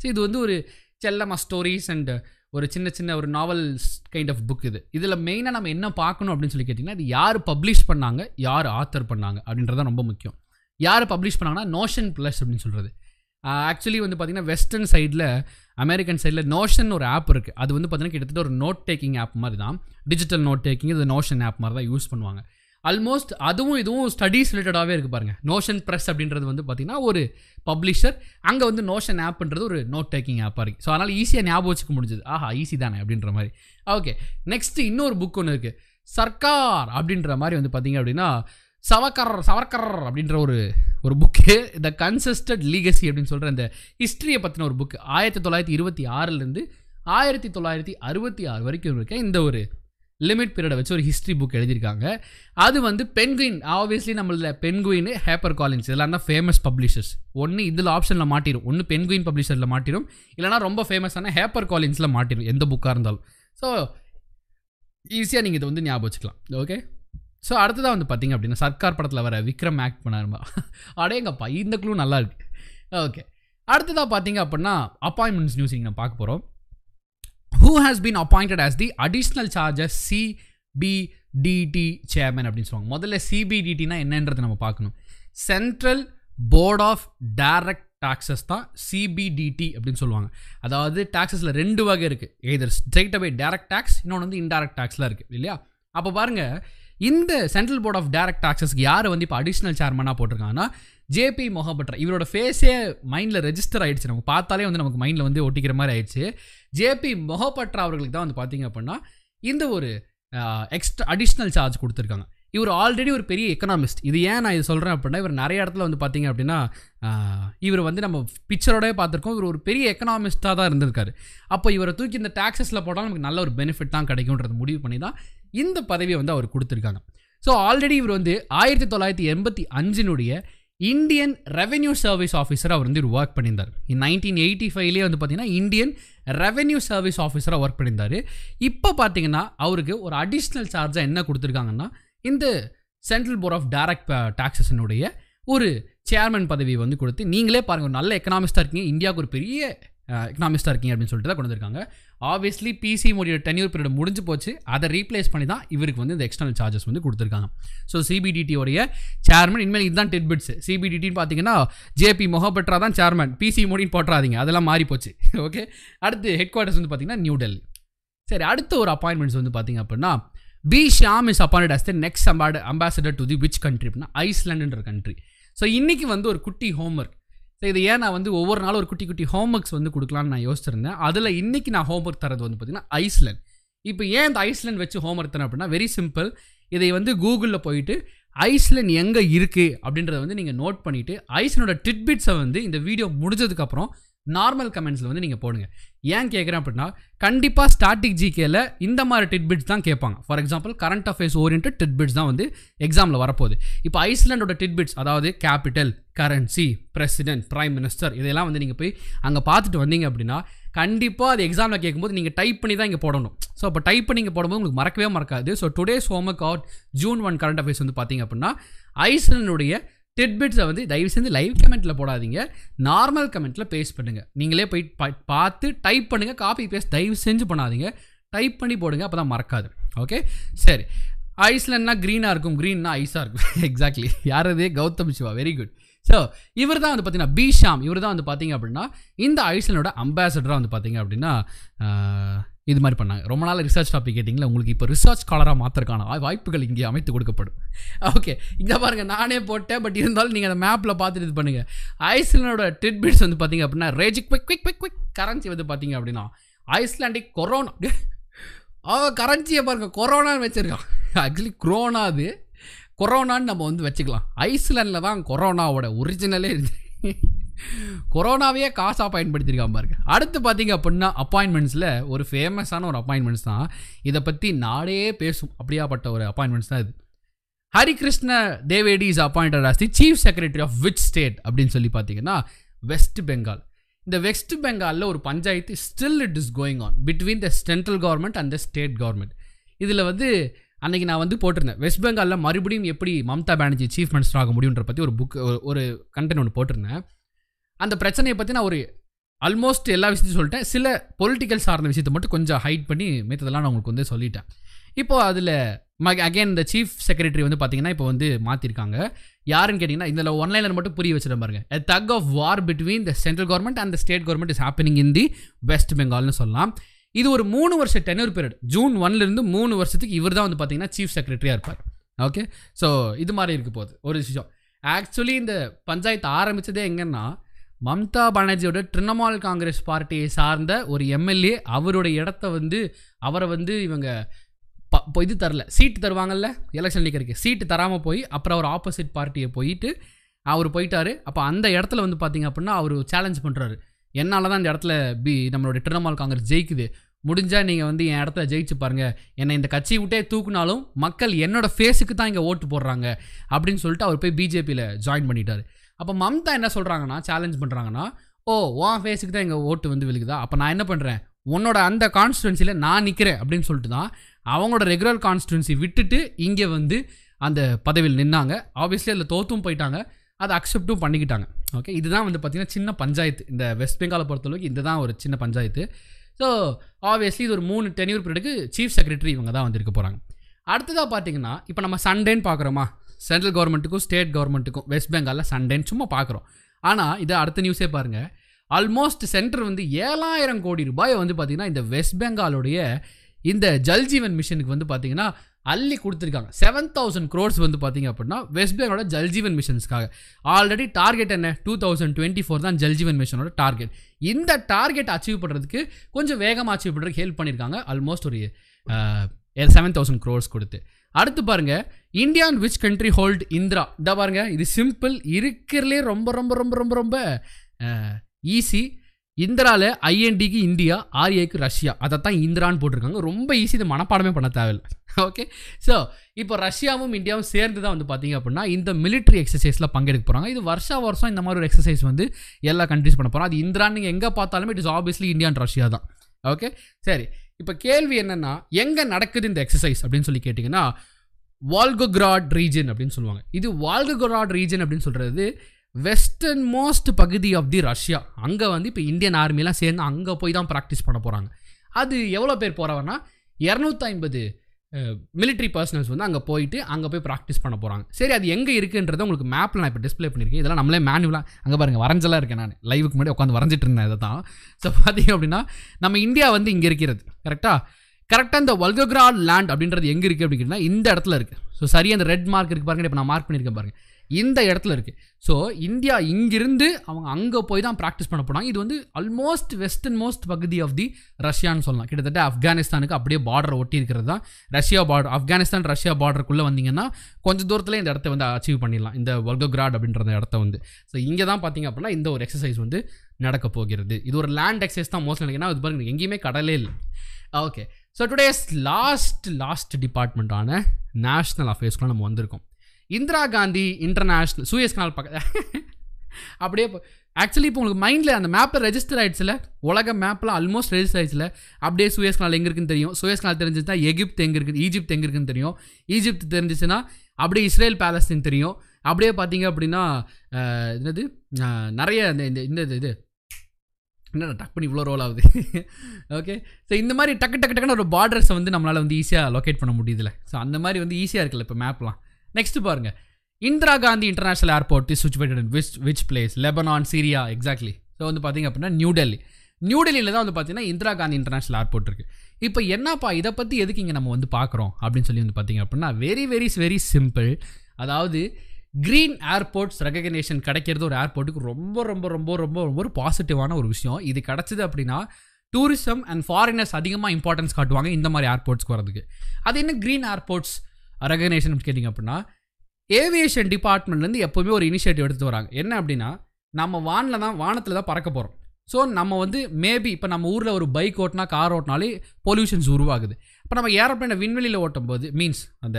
ஸோ இது வந்து ஒரு செல்லமா ஸ்டோரிஸ் அண்ட் ஒரு சின்ன சின்ன ஒரு நாவல் கைண்ட் ஆஃப் புக் இது. இதில் மெயினாக நம்ம என்ன பார்க்கணும் அப்படின்னு சொல்லி கேட்டிங்கன்னா இது யார் பப்ளிஷ் பண்ணாங்க, யார் ஆத்தர் பண்ணாங்க அப்படின்றதான் ரொம்ப முக்கியம். யார் பப்ளிஷ் பண்ணாங்கன்னா நோஷன் ப்ளஸ் அப்படின்னு சொல்கிறது. ஆக்சுவலி வந்து பார்த்திங்கன்னா வெஸ்டர்ன் சைடில் அமெரிக்கன் சைடில் நோஷன் ஒரு ஆப் இருக்குது. அது வந்து பார்த்திங்கன்னா கிட்டத்தட்ட ஒரு நோட் டேக்கிங் ஆப் மாதிரி தான், டிஜிட்டல் நோட் டேக்கிங் இது நோஷன் ஆப் மாதிரி தான் யூஸ் பண்ணுவாங்க. ஆல்மோஸ்ட் அதுவும் இதுவும் ஸ்டடீஸ் ரிலேட்டடாகவே இருக்குது பாருங்கள். நோஷன் ப்ரெஸ் அப்படின்றது வந்து பார்த்திங்கன்னா ஒரு பப்ளிஷர், அங்கே வந்து நோஷன் ஆப்ன்றது ஒரு நோட் டேக்கிங் ஆப்பாக இருக்குது. ஸோ அதனால் ஈஸியாக ஞாபகம் வச்சுக்க முடிஞ்சது. ஆஹா ஈஸி தானே அப்படின்ற மாதிரி. ஓகே, நெக்ஸ்ட்டு இன்னொரு புக் ஒன்று இருக்குது சர்க்கார் அப்படின்ற மாதிரி வந்து பார்த்திங்க அப்படின்னா சவக்கர் சவர்கர் அப்படின்ற ஒரு ஒரு புக்கு, த கன்சிஸ்டட் லீகசி அப்படின்னு சொல்கிற இந்த ஹிஸ்ட்ரியை பற்றின ஒரு புக்கு. ஆயிரத்தி தொள்ளாயிரத்தி இருபத்தி ஆறுலேருந்து ஆயிரத்தி தொள்ளாயிரத்தி அறுபத்தி ஆறு வரைக்கும் இருக்க இந்த ஒரு லிமிட் பீரியடை வச்சு ஒரு ஹிஸ்ட்ரி புக் எழுதியிருக்காங்க. அது வந்து பென்குயின், ஆப்வியஸ்லி நம்மள பென்குயின், ஹேப்பர் காலின்ஸ் இதெல்லாம் தான் ஃபேமஸ் பப்ளிஷர்ஸ். ஒன்று இதில் ஆப்ஷனில் மாட்டிடும், ஒன்று பென்குயின் பப்ளிஷரில் மாட்டிடும், இல்லைனா ரொம்ப ஃபேமஸான ஹேப்பர் காலின்ஸில் மாட்டிடும் எந்த புக்காக இருந்தாலும். ஸோ ஈஸியாக நீங்கள் இதை வந்து ஞாபகம் வச்சுக்கலாம். ஓகே, ஸோ அடுத்ததாக வந்து பார்த்திங்க அப்படின்னா சர்க்கார் படத்தில் வர விக்ரம் ஆக்ட் பண்ணாருமா, அடேங்கப்பா இந்த க்ளூ நல்லா இருக்குது. ஓகே, அடுத்ததாக பார்த்திங்க அப்படின்னா அப்பாயின்மெண்ட்ஸ் நியூஸ் இங்கே பார்க்க போகிறோம். Who has been appointed as the additional charges CBDT chairman அப்படின்னு சொல்லுவாங்க. முதல்ல சிபிடிடினா என்னன்றது நம்ம பார்க்கணும். Central board of direct taxes தான் சிபிடிடி அப்படின்னு சொல்லுவாங்க. அதாவது டாக்ஸஸில் ரெண்டு வகை இருக்குது, either straight away direct tax, இன்னொன்று வந்து இன்டைரக்ட் டாக்ஸ்லாம் இருக்குது இல்லையா. அப்போ பாருங்கள், இந்த சென்ட்ரல் போர்ட் ஆஃப் டைரக்ட் டாக்ஸஸ்க்கு யார் வந்து இப்போ அடிஷ்னல் சேர்மனாக போட்டிருக்காங்கன்னா ஜேபி மொஹபட்ரா. இவரோட ஃபேஸே மைண்டில் ரெஜிஸ்டர் ஆகிடுச்சு, நமக்கு பார்த்தாலே வந்து நமக்கு மைண்டில் வந்து ஒட்டிக்கிற மாதிரி ஆயிடுச்சு. ஜேபி மொஹபட்ரா அவர்களுக்கு தான் வந்து பார்த்திங்க அப்படின்னா இந்த ஒரு எக்ஸ்ட்ரா அடிஷ்னல் சார்ஜ் கொடுத்துருக்காங்க. இவர் ஆல்ரெடி ஒரு பெரிய எக்கனாமிஸ்ட். இது ஏன் நான் இது சொல்கிறேன் அப்படின்னா, இவர் நிறைய இடத்துல வந்து பார்த்திங்க அப்படின்னா இவர் வந்து நம்ம பிக்சரோடய பார்த்துருக்கோம், இவர் ஒரு பெரிய எக்கனாமிஸ்ட்டாக தான் இருந்திருக்காரு. அப்போ இவரை தூக்கி இந்த டாக்ஸஸில் போட்டால் நமக்கு நல்ல ஒரு பெனிஃபிட் தான் கிடைக்கும்ன்றது முடிவு பண்ணி தான் இந்த பதவியை வந்து அவர் கொடுத்துருக்காங்க. ஸோ ஆல்ரெடி இவர் வந்து ஆயிரத்தி தொள்ளாயிரத்தி எண்பத்தி அஞ்சினுடைய இந்தியன் ரெவென்யூ சர்வீஸ் ஆஃபீஸராக அவர் வந்து இவர் ஒர்க் பண்ணியிருந்தார். நைன்டீன் எயிட்டி ஃபைவ்லேயே வந்து பார்த்திங்கன்னா இந்தியன் ரெவென்யூ சர்வீஸ் ஆஃபீஸராக ஒர்க் பண்ணியிருந்தார். இப்போ பார்த்திங்கன்னா அவருக்கு ஒரு அடிஷ்னல் சார்ஜாக என்ன கொடுத்துருக்காங்கன்னா இந்த சென்ட்ரல் போர்ட் ஆஃப் டைரக்ட் டாக்ஸஸினுடைய ஒரு சேர்மன் பதவி வந்து கொடுத்து, நீங்களே பாருங்கள் ஒரு நல்ல எக்கனாமிஸ்ட்டாக இருக்கீங்க, இந்தியாவுக்கு ஒரு பெரிய எக்கனாமிஸ்ட்டாக இருக்கீங்க அப்படின்னு சொல்லிட்டு தான் கொண்டு வந்திருக்காங்க. ஆப்வியஸ்லி பிசி மோடியோட டென்யூர் பீரியட் முடிஞ்சு போச்சு, அதை ரீப்ளேஸ் பண்ணி தான் இவருக்கு வந்து இந்த எக்ஸ்டர்னல் சார்ஜஸ் வந்து கொடுத்துருக்காங்க. ஸோ சிபிடிடியோடைய சேர்மன் இனிமேல் இதுதான் டிட்பிட்ஸ். சிபிடிடின்னு பார்த்தீங்கன்னா ஜேபி மொஹபட்ரா தான் சேர்மன், பிசி மோடின்னு போட்டுறாதீங்க, அதெல்லாம் மாறி போச்சு. ஓகே, அடுத்து ஹெட் குவார்ட்டர்ஸ் வந்து பார்த்திங்கன்னா நியூ டெல்லி. சரி, அடுத்த ஒரு அப்பாயின்மெண்ட்ஸ் வந்து பார்த்திங்க அப்படின்னா B Shyam is appointed as the next அம்பாட் ambassador to the which country அப்படின்னா ஐஸ்லாண்டுன்ற கண்ட்ரி. ஸோ இன்றைக்கி வந்து ஒரு குட்டி ஹோம்ஒர்க். ஸோ இது ஏன் நான் வந்து ஒவ்வொரு நாளும் ஒரு குட்டி குட்டி ஹோம்ஒர்க்ஸ் வந்து கொடுக்கலான்னு நான் யோசிச்சிருந்தேன். அதில் இன்றைக்கி நான் ஹோம்ஒர்க் தரது வந்து பார்த்திங்கன்னா ஐஸ்லாண்ட். இப்போ ஏன் இந்த ஐஸ்லாண்ட் வச்சு ஹோம்ஒர்க் தரேன் அப்படின்னா வெரி சிம்பிள். இதை வந்து கூகுளில் போயிட்டு ஐஸ்லாண்ட் எங்கே இருக்குது அப்படின்றத வந்து நீங்கள் நோட் பண்ணிவிட்டு ஐஸ்லாண்டோட டிட்பிட்ஸை வந்து இந்த வீடியோ முடிஞ்சதுக்கப்புறம் நார்மல் கமெண்ட்ஸில் வந்து நீங்கள் போடுங்க. ஏன் கேட்குறேன் அப்படின்னா கண்டிப்பாக ஸ்டாட்டிக் ஜிகேயில் இந்த மாதிரி டிட்பிட்ஸ் தான் கேட்பாங்க. For example current affairs oriented tidbits தான் வந்து எக்ஸாமில் வரப்போகுது. இப்போ ஐஸ்லாண்டோட டிட்பிட்ஸ், அதாவது capital, currency, president, prime minister, இதெல்லாம் வந்து நீங்கள் போய் அங்கே பார்த்துட்டு வந்தீங்க அப்படின்னா கண்டிப்பாக அது எக்ஸாமில் கேட்கும்போது நீங்கள் டைப் பண்ணி தான் இங்கே போடணும். ஸோ அப்போ டைப் பண்ணி இங்கே போடும்போது உங்களுக்கு மறக்கவே மறக்காது. So today's homework are June one current affairs வந்து பார்த்தீங்க அப்படின்னா ஐஸ்லாண்டுடைய டிட்பிட்ஸை வந்து தயவு செஞ்சு லைவ் கமெண்ட்டில் போடாதீங்க, நார்மல் கமெண்ட்டில் பேஸ்ட் பண்ணுங்கள். நீங்களே போய் பார்த்து டைப் பண்ணுங்கள், காப்பி பேஸ்ட் தயவு செஞ்சு பண்ணாதீங்க, டைப் பண்ணி போடுங்க, அப்போ தான் மறக்காது. ஓகே, சரி, ஐஸ்லாண்ட்னா க்ரீனாக இருக்கும், க்ரீன்னா ஐஸாக இருக்கும். எக்ஸாக்ட்லி, யார் அது? Gautam Siva, very good. So இவர் தான் வந்து பார்த்தீங்கன்னா பி ஷாம், இவர் தான் வந்து பார்த்தீங்க அப்படின்னா இந்த ஐஸ்லாண்டோட அம்பாசடராக வந்து பார்த்தீங்க அப்படின்னா இது மாதிரி பண்ணாங்க. ரொம்ப நாள் ரிசர்ச் டாபிக் கேட்டிங்களா, உங்களுக்கு இப்போ ரிசர்ச் ஸ்காலராக மாற்றுறதுக்கான வாய்ப்புகள் இங்கே அமைத்து கொடுக்கப்படும். ஓகே, இங்கே பாருங்கள், நானே போட்டேன், பட் இருந்தாலும் நீங்கள் அந்த மேப்பில் பார்த்துட்டு இது பண்ணுங்கள். ஐஸ்லாண்டோட டிட்பிட்ஸ் வந்து பார்த்தீங்க அப்படின்னா Reykjavik quick quick quick quick currency வந்து பார்த்தீங்க அப்படின்னா ஐஸ்லாண்டிக் கொரோனா. ஆ, கரன்சியை பாருங்கள், கொரோனான்னு வச்சுருக்கான். ஆக்சுவலி கொரோனா அது, கொரோனான்னு நம்ம வந்து வச்சுக்கலாம். ஐஸ்லாண்டில் தான் கொரோனாவோட ஒரிஜினலே இருந்து கொரோனாவையே காசாக பயன்படுத்தியிருக்கான் பாருங்க. அடுத்து பார்த்தீங்க அப்படின்னா அப்பாயின்மெண்ட்ஸில் ஒரு ஃபேமஸான ஒரு அப்பாயின்மெண்ட்ஸ் தான், இதை பற்றி நாடே பேசும் அப்படியாப்பட்ட ஒரு அப்பாயின்மெண்ட்ஸ் தான் இது. Harikrishna Dwivedi is appointed as the chief secretary of which state அப்படின்னு சொல்லி பார்த்தீங்கன்னா வெஸ்ட் பெங்கால். இந்த வெஸ்ட் பெங்காலில் ஒரு panchayat still it is going on between the central government and the state government. இதில் வந்து அன்றைக்கி நான் வந்து போட்டிருந்தேன் வெஸ்ட் பெங்காலில் மறுபடியும் எப்படி மம்தா பானர்ஜி சீஃப் மினிஸ்டர் ஆக முடியுன்ற பற்றி ஒரு புக் ஒரு கண்டென்ட் ஒன்று போட்டிருந்தேன். அந்த பிரச்சனையை பற்றி நான் ஒரு ஆல்மோஸ்ட் எல்லா விஷயத்தையும் சொல்லிட்டேன், சில பொலிட்டிக்கல் சார்ந்த விஷயத்தை மட்டும் கொஞ்சம் ஹைட் பண்ணி மித்ததெல்லாம் நான் உங்களுக்கு வந்து சொல்லிட்டேன். இப்போது அதில் ம அகெயின் இந்த சீஃப் செக்ரட்டரி வந்து பார்த்தீங்கன்னா இப்போ வந்து மாற்றிருக்காங்க. யாருன்னு கேட்டிங்கன்னா இதில் ஒன்லைனில் மட்டும் புரிய வச்சுட்டு பாருங்கள், a tug of war between the central government and the state government is happening in the west பெங்கால்னு சொல்லலாம். இது ஒரு மூணு வருஷம் டென்யூர் பீரியட், ஜூன் ஒன்லேருந்து மூணு வருஷத்துக்கு இவர் தான் வந்து பார்த்தீங்கன்னா சீஃப் செக்ரட்டரியாக இருப்பார். ஓகே. ஸோ இது மாதிரி இருக்க போகுது ஒரு விஷயம். ஆக்சுவலி இந்த பஞ்சாயத்து ஆரம்பித்ததே எங்கன்னா மம்தா பானர்ஜியோட திரிணாமூல் காங்கிரஸ் பார்ட்டியை சார்ந்த ஒரு எம்எல்ஏ அவருடைய இடத்த வந்து அவரை வந்து இவங்க ப இது தரல சீட்டு தருவாங்கள்ல எலெக்ஷன் நிற்கிறதுக்கு சீட்டு தராமல் போய் அப்புறம் அவர் ஆப்போசிட் பார்ட்டியை போயிட்டு அவர் போயிட்டார். அப்போ அந்த இடத்துல வந்து பார்த்திங்க அப்படின்னா அவர் சேலஞ்ச் பண்ணுறாரு, என்னால் தான் இந்த இடத்துல பி நம்மளோட திரிணாமூல் காங்கிரஸ் ஜெயிக்குது, முடிஞ்சால் நீங்கள் வந்து என் இடத்துல ஜெயிச்சு பாருங்கள், என்னை இந்த கட்சியை விட்டே தூக்குனாலும் மக்கள் என்னோடய ஃபேஸுக்கு தான் இங்கே ஓட்டு போடுறாங்க அப்படின்னு சொல்லிட்டு அவர் போய் பிஜேபியில் ஜாயின் பண்ணிட்டார். அப்போ மம்தா என்ன சொல்கிறாங்கன்னா, சேலஞ்ச் பண்ணுறாங்கன்னா, ஓ உன் ஃபேஸுக்கு தான் எங்கள் ஓட்டு வந்து விழுகுதா, அப்போ நான் என்ன பண்ணுறேன் உன்னோட அந்த கான்ஸ்டுவன்சியில் நான் நிற்கிறேன் அப்படின்னு சொல்லிட்டு தான் அவங்களோட ரெகுலர் கான்ஸ்டுவன்சி விட்டுட்டு இங்கே வந்து அந்த பதவியில் நின்னாங்க. ஆப்வியஸ்லி அதில் தோற்றும் போயிட்டாங்க, அதை அக்செப்டும் பண்ணிக்கிட்டாங்க. ஓகே, இதுதான் வந்து பார்த்திங்கன்னா சின்ன பஞ்சாயத்து. இந்த வெஸ்ட் பெங்காலை பொறுத்தளவுக்கு இதுதான் ஒரு சின்ன பஞ்சாயத்து. ஸோ ஆப்வியஸ்லி இது ஒரு மூணு டென்யூர் பீரியடுக்கு சீஃப் செக்ரட்டரி இவங்க தான் வந்திருக்க போகிறாங்க. அடுத்ததாக பார்த்திங்கன்னா இப்போ நம்ம சண்டேன்னு பார்க்குறோமா, சென்ட்ரல் கவர்மெண்ட்டுக்கும் ஸ்டேட் கவர்மெண்ட்டுக்கும் வெஸ்ட் பெங்காலில் சண்டேன்னு சும்மா பார்க்குறோம். ஆனால் இதை அடுத்த நியூஸே பாருங்கள், ஆல்மோஸ்ட் சென்டர் வந்து ஏழாயிரம் கோடி ரூபாயை வந்து பார்த்திங்கன்னா இந்த வெஸ்ட் பெங்காலுடைய இந்த ஜல்ஜீவன் மிஷனுக்கு வந்து பார்த்திங்கன்னா அள்ளி கொடுத்துருக்காங்க. செவன் தௌசண்ட் க்ரோர்ஸ் வந்து பார்த்திங்க அப்படின்னா வெஸ்ட் பெங்காலோட ஜல்ஜீவன் மிஷன்ஸ்க்காக. ஆல்ரெடி டார்கெட் என்ன, டூ தௌசண்ட் டுவெண்ட்டி ஃபோர் தான் ஜல்ஜீவன் மிஷனோட டார்கெட். இந்த டார்கெட் அச்சீவ் பண்ணுறதுக்கு கொஞ்சம் வேகமாக அச்சீவ் பண்ணுறதுக்கு ஹெல்ப் பண்ணியிருக்காங்க, ஆல்மோஸ்ட் ஒரு செவன் தௌசண்ட் க்ரோர்ஸ் கொடுத்து. அடுத்து பாருங்கள், India and which country hold Indira. இதை பாருங்கள், இது சிம்பிள், இருக்கிறதுலே ரொம்ப ரொம்ப ரொம்ப ரொம்ப ரொம்ப ஈஸி. இந்திராவில் ஐஎன்டிக்கு இந்தியா, ஆர்ஏக்கு ரஷ்யா, அதை தான் இந்திரான்னு போட்டிருக்காங்க. ரொம்ப ஈஸி, இது மனப்பாடமே பண்ண தேவையில்லை. ஓகே, ஸோ இப்போ ரஷ்யாவும் இந்தியாவும் சேர்ந்து தான் வந்து பார்த்திங்க அப்படின்னா இந்த மிலிட்ரி எக்ஸசைஸில் பங்கெடுக்க போகிறாங்க. இது வருஷா வருஷம் இந்த மாதிரி ஒரு எக்ஸசைஸ் வந்து எல்லா கண்ட்ரிஸ் பண்ண போகிறோம். அது இந்திரான்னு நீங்கள் எங்கே பார்த்தாலுமே it is obviously India and Russia தான். ஓகே சரி, இப்போ கேள்வி என்னென்னா எங்கே நடக்குது இந்த எக்ஸசைஸ் அப்படின்னு சொல்லி கேட்டிங்கன்னா, வால்கோகிராட் ரீஜன் அப்படின்னு சொல்லுவாங்க. இது வால்கோகிராட் ரீஜன் அப்படின்னு சொல்கிறது வெஸ்டர்ன் மோஸ்ட் பகுதி ஆஃப் தி ரஷ்யா. அங்கே வந்து இப்போ இந்தியன் ஆர்மிலாம் சேர்ந்து அங்கே போய் தான் ப்ராக்டிஸ் பண்ண போகிறாங்க. அது எவ்வளோ பேர் போகிறவன்னா இரநூத்தி ஐம்பது மிலிட்ரி பர்சனல்ஸ் வந்து அங்கே போயிட்டு அங்கே போய் ப்ராக்டிஸ் பண்ண போகிறாங்க. சரி, அது எங்கே இருக்குன்றதை உங்களுக்கு மேப்பில் நான் இப்போ டிஸ்பிளே பண்ணியிருக்கேன். இதெல்லாம் நம்மளே மேனுவலாக அங்கே பாருங்கள் வரைஞ்செல்லாம் இருக்கேன், நான் லைவுக்கு முன்னாடி உட்காந்து வரைஞ்சிட்டு இருந்தேன் இதை தான். ஸோ பார்த்திங்க அப்படின்னா நம்ம இந்தியா வந்து இங்கே இருக்கிறது கரெக்டாக கரெக்டாக இந்த வால்கோகிராட் லேண்ட் அப்படின்றது எங்கே இருக்குது அப்படின்னா இந்த இடத்துல இருக்குது. ஸோ சரியாக அந்த ரெட் மார்க் இருக்குது பாருங்கள், இப்போ நான் மார்க் பண்ணியிருக்கேன் பாருங்கள், இந்த இடத்துல இருக்குது. ஸோ இந்தியா இங்கிருந்து அவங்க அங்கே போய் தான் ப்ராக்டிஸ் பண்ண போனாங்க. இது வந்து ஆல்மோஸ்ட் வெஸ்டர்ன் மோஸ்ட் பகுதி ஆஃப் தி ரஷ்யான்னு சொல்லலாம். கிட்டத்தட்ட ஆப்கானிஸ்தானுக்கு அப்படியே பார்டர் ஒட்டி இருக்கிறது தான் ரஷ்யா பார்டர். ஆப்கானிஸ்தான் ரஷ்யா பார்டருக்குள்ளே வந்தீங்கன்னா கொஞ்சம் தூரத்தில் இந்த இடத்த வந்து அச்சீவ் பண்ணிடலாம், இந்த வால்கோகிராட் அப்படின்ற இடத்த வந்து. ஸோ இங்கே தான் பார்த்திங்க அப்படின்னா இந்த ஒரு எக்ஸசைஸ் வந்து நடக்க போகிறது. இது ஒரு லேண்ட் எக்ஸசைஸ் தான் மோஸ்ட்லி. ஏன்னா இது பாருங்க எங்கேயுமே கடலே இல்லை. Okay, so today's last last டிபார்ட்மெண்ட்டான நேஷ்னல் அஃபேர்ஸ்க்குலாம் நம்ம வந்திருக்கோம். Indira Gandhi international Suez canal பக்க அப்படியே ஆக்சுவலி இப்போ உங்களுக்கு மைண்டில் அந்த மேப்பில் ரெஜிஸ்டர் ஆகிடுச்சுல, உலக மேப்பில் ஆல்மோஸ்ட் ரெஜிஸ்டர் ஆகிடுச்சுல. அப்படியே சூயஸ் கனால் எங்கே இருக்குன்னு தெரியும். சூயஸ் கனால் தெரிஞ்சிச்சுன்னா எகிப்த் எங்கே இருக்குது, ஈஜிப்த் எங்கே இருக்குன்னு தெரியும். ஈஜிப்த் தெரிஞ்சிச்சுன்னா அப்படியே இஸ்ரேல் பேலஸ்தீன் தெரியும். அப்படியே பார்த்தீங்க அப்படின்னா என்னது நிறைய இந்த இந்த இது என்ன டக் பண்ணி இவ்வளோ ரோல் ஆகுது. ஓகே, ஸோ இந்த மாதிரி டக்கு டக்கு டக்குன்னு ஒரு பார்டர்ஸை வந்து நம்மளால் வந்து ஈஸியாக லொக்கேட் பண்ண முடியுதுல. ஸோ அந்த மாதிரி வந்து ஈஸியாக இருக்குல்ல இப்போ மேப்லாம். நெக்ஸ்ட் பாருங்க, Indira Gandhi international airport is situated in which which place, Lebanon, Syria, exactly. So வந்து பார்த்திங்க அப்படின்னா நியூ டெல்லி. நியூ டெல்லியில் தான் வந்து பார்த்திங்கன்னா இந்திரா காந்தி இன்டர்நேஷனல் ஏர்போர்ட் இருக்குது. இப்போ என்னப்பா இதை பற்றி எதுக்கு இங்கே நம்ம வந்து பார்க்குறோம் அப்படின்னு சொல்லி வந்து பார்த்திங்க அப்படின்னா வெரி வெரி வெரி சிம்பிள். அதாவது க்ரீன் ஏர்போர்ட்ஸ் ரெகக்னேஷன் கிடைக்கிறது ஒரு ஏர்போர்ட்டுக்கு ரொம்ப ரொம்ப ரொம்ப ரொம்ப ரொம்ப ஒரு பாசிட்டிவான ஒரு விஷயம். இது கிடச்சிது அப்படின்னா டூரிசம் அண்ட் ஃபாரினர்ஸ் அதிகமாக இம்பார்ட்டன்ஸ் காட்டுவாங்க இந்த மாதிரி ஏர்போர்ட்ஸ்க்கு வரதுக்கு. அது என்ன க்ரீன் ஏர்போர்ட்ஸ் ரெகக்னேஷன் கேட்டிங்க அப்படின்னா ஏவியேஷன் டிபார்ட்மெண்ட்லேருந்து எப்போவுமே ஒரு இனிஷியேட்டிவ் எடுத்து வராங்க. என்ன அப்படின்னா நம்ம வானில் தான் வானத்தில் தான் பறக்க போகிறோம். ஸோ நம்ம வந்து மேபி இப்போ நம்ம ஊரில் ஒரு பைக் ஓட்டினா கார் ஓட்டினாலே பொல்யூஷன்ஸ் உருவாகுது. இப்போ நம்ம ஏரோப்ளேனை விண்வெளியில் ஓட்டும்போது மீன்ஸ் அந்த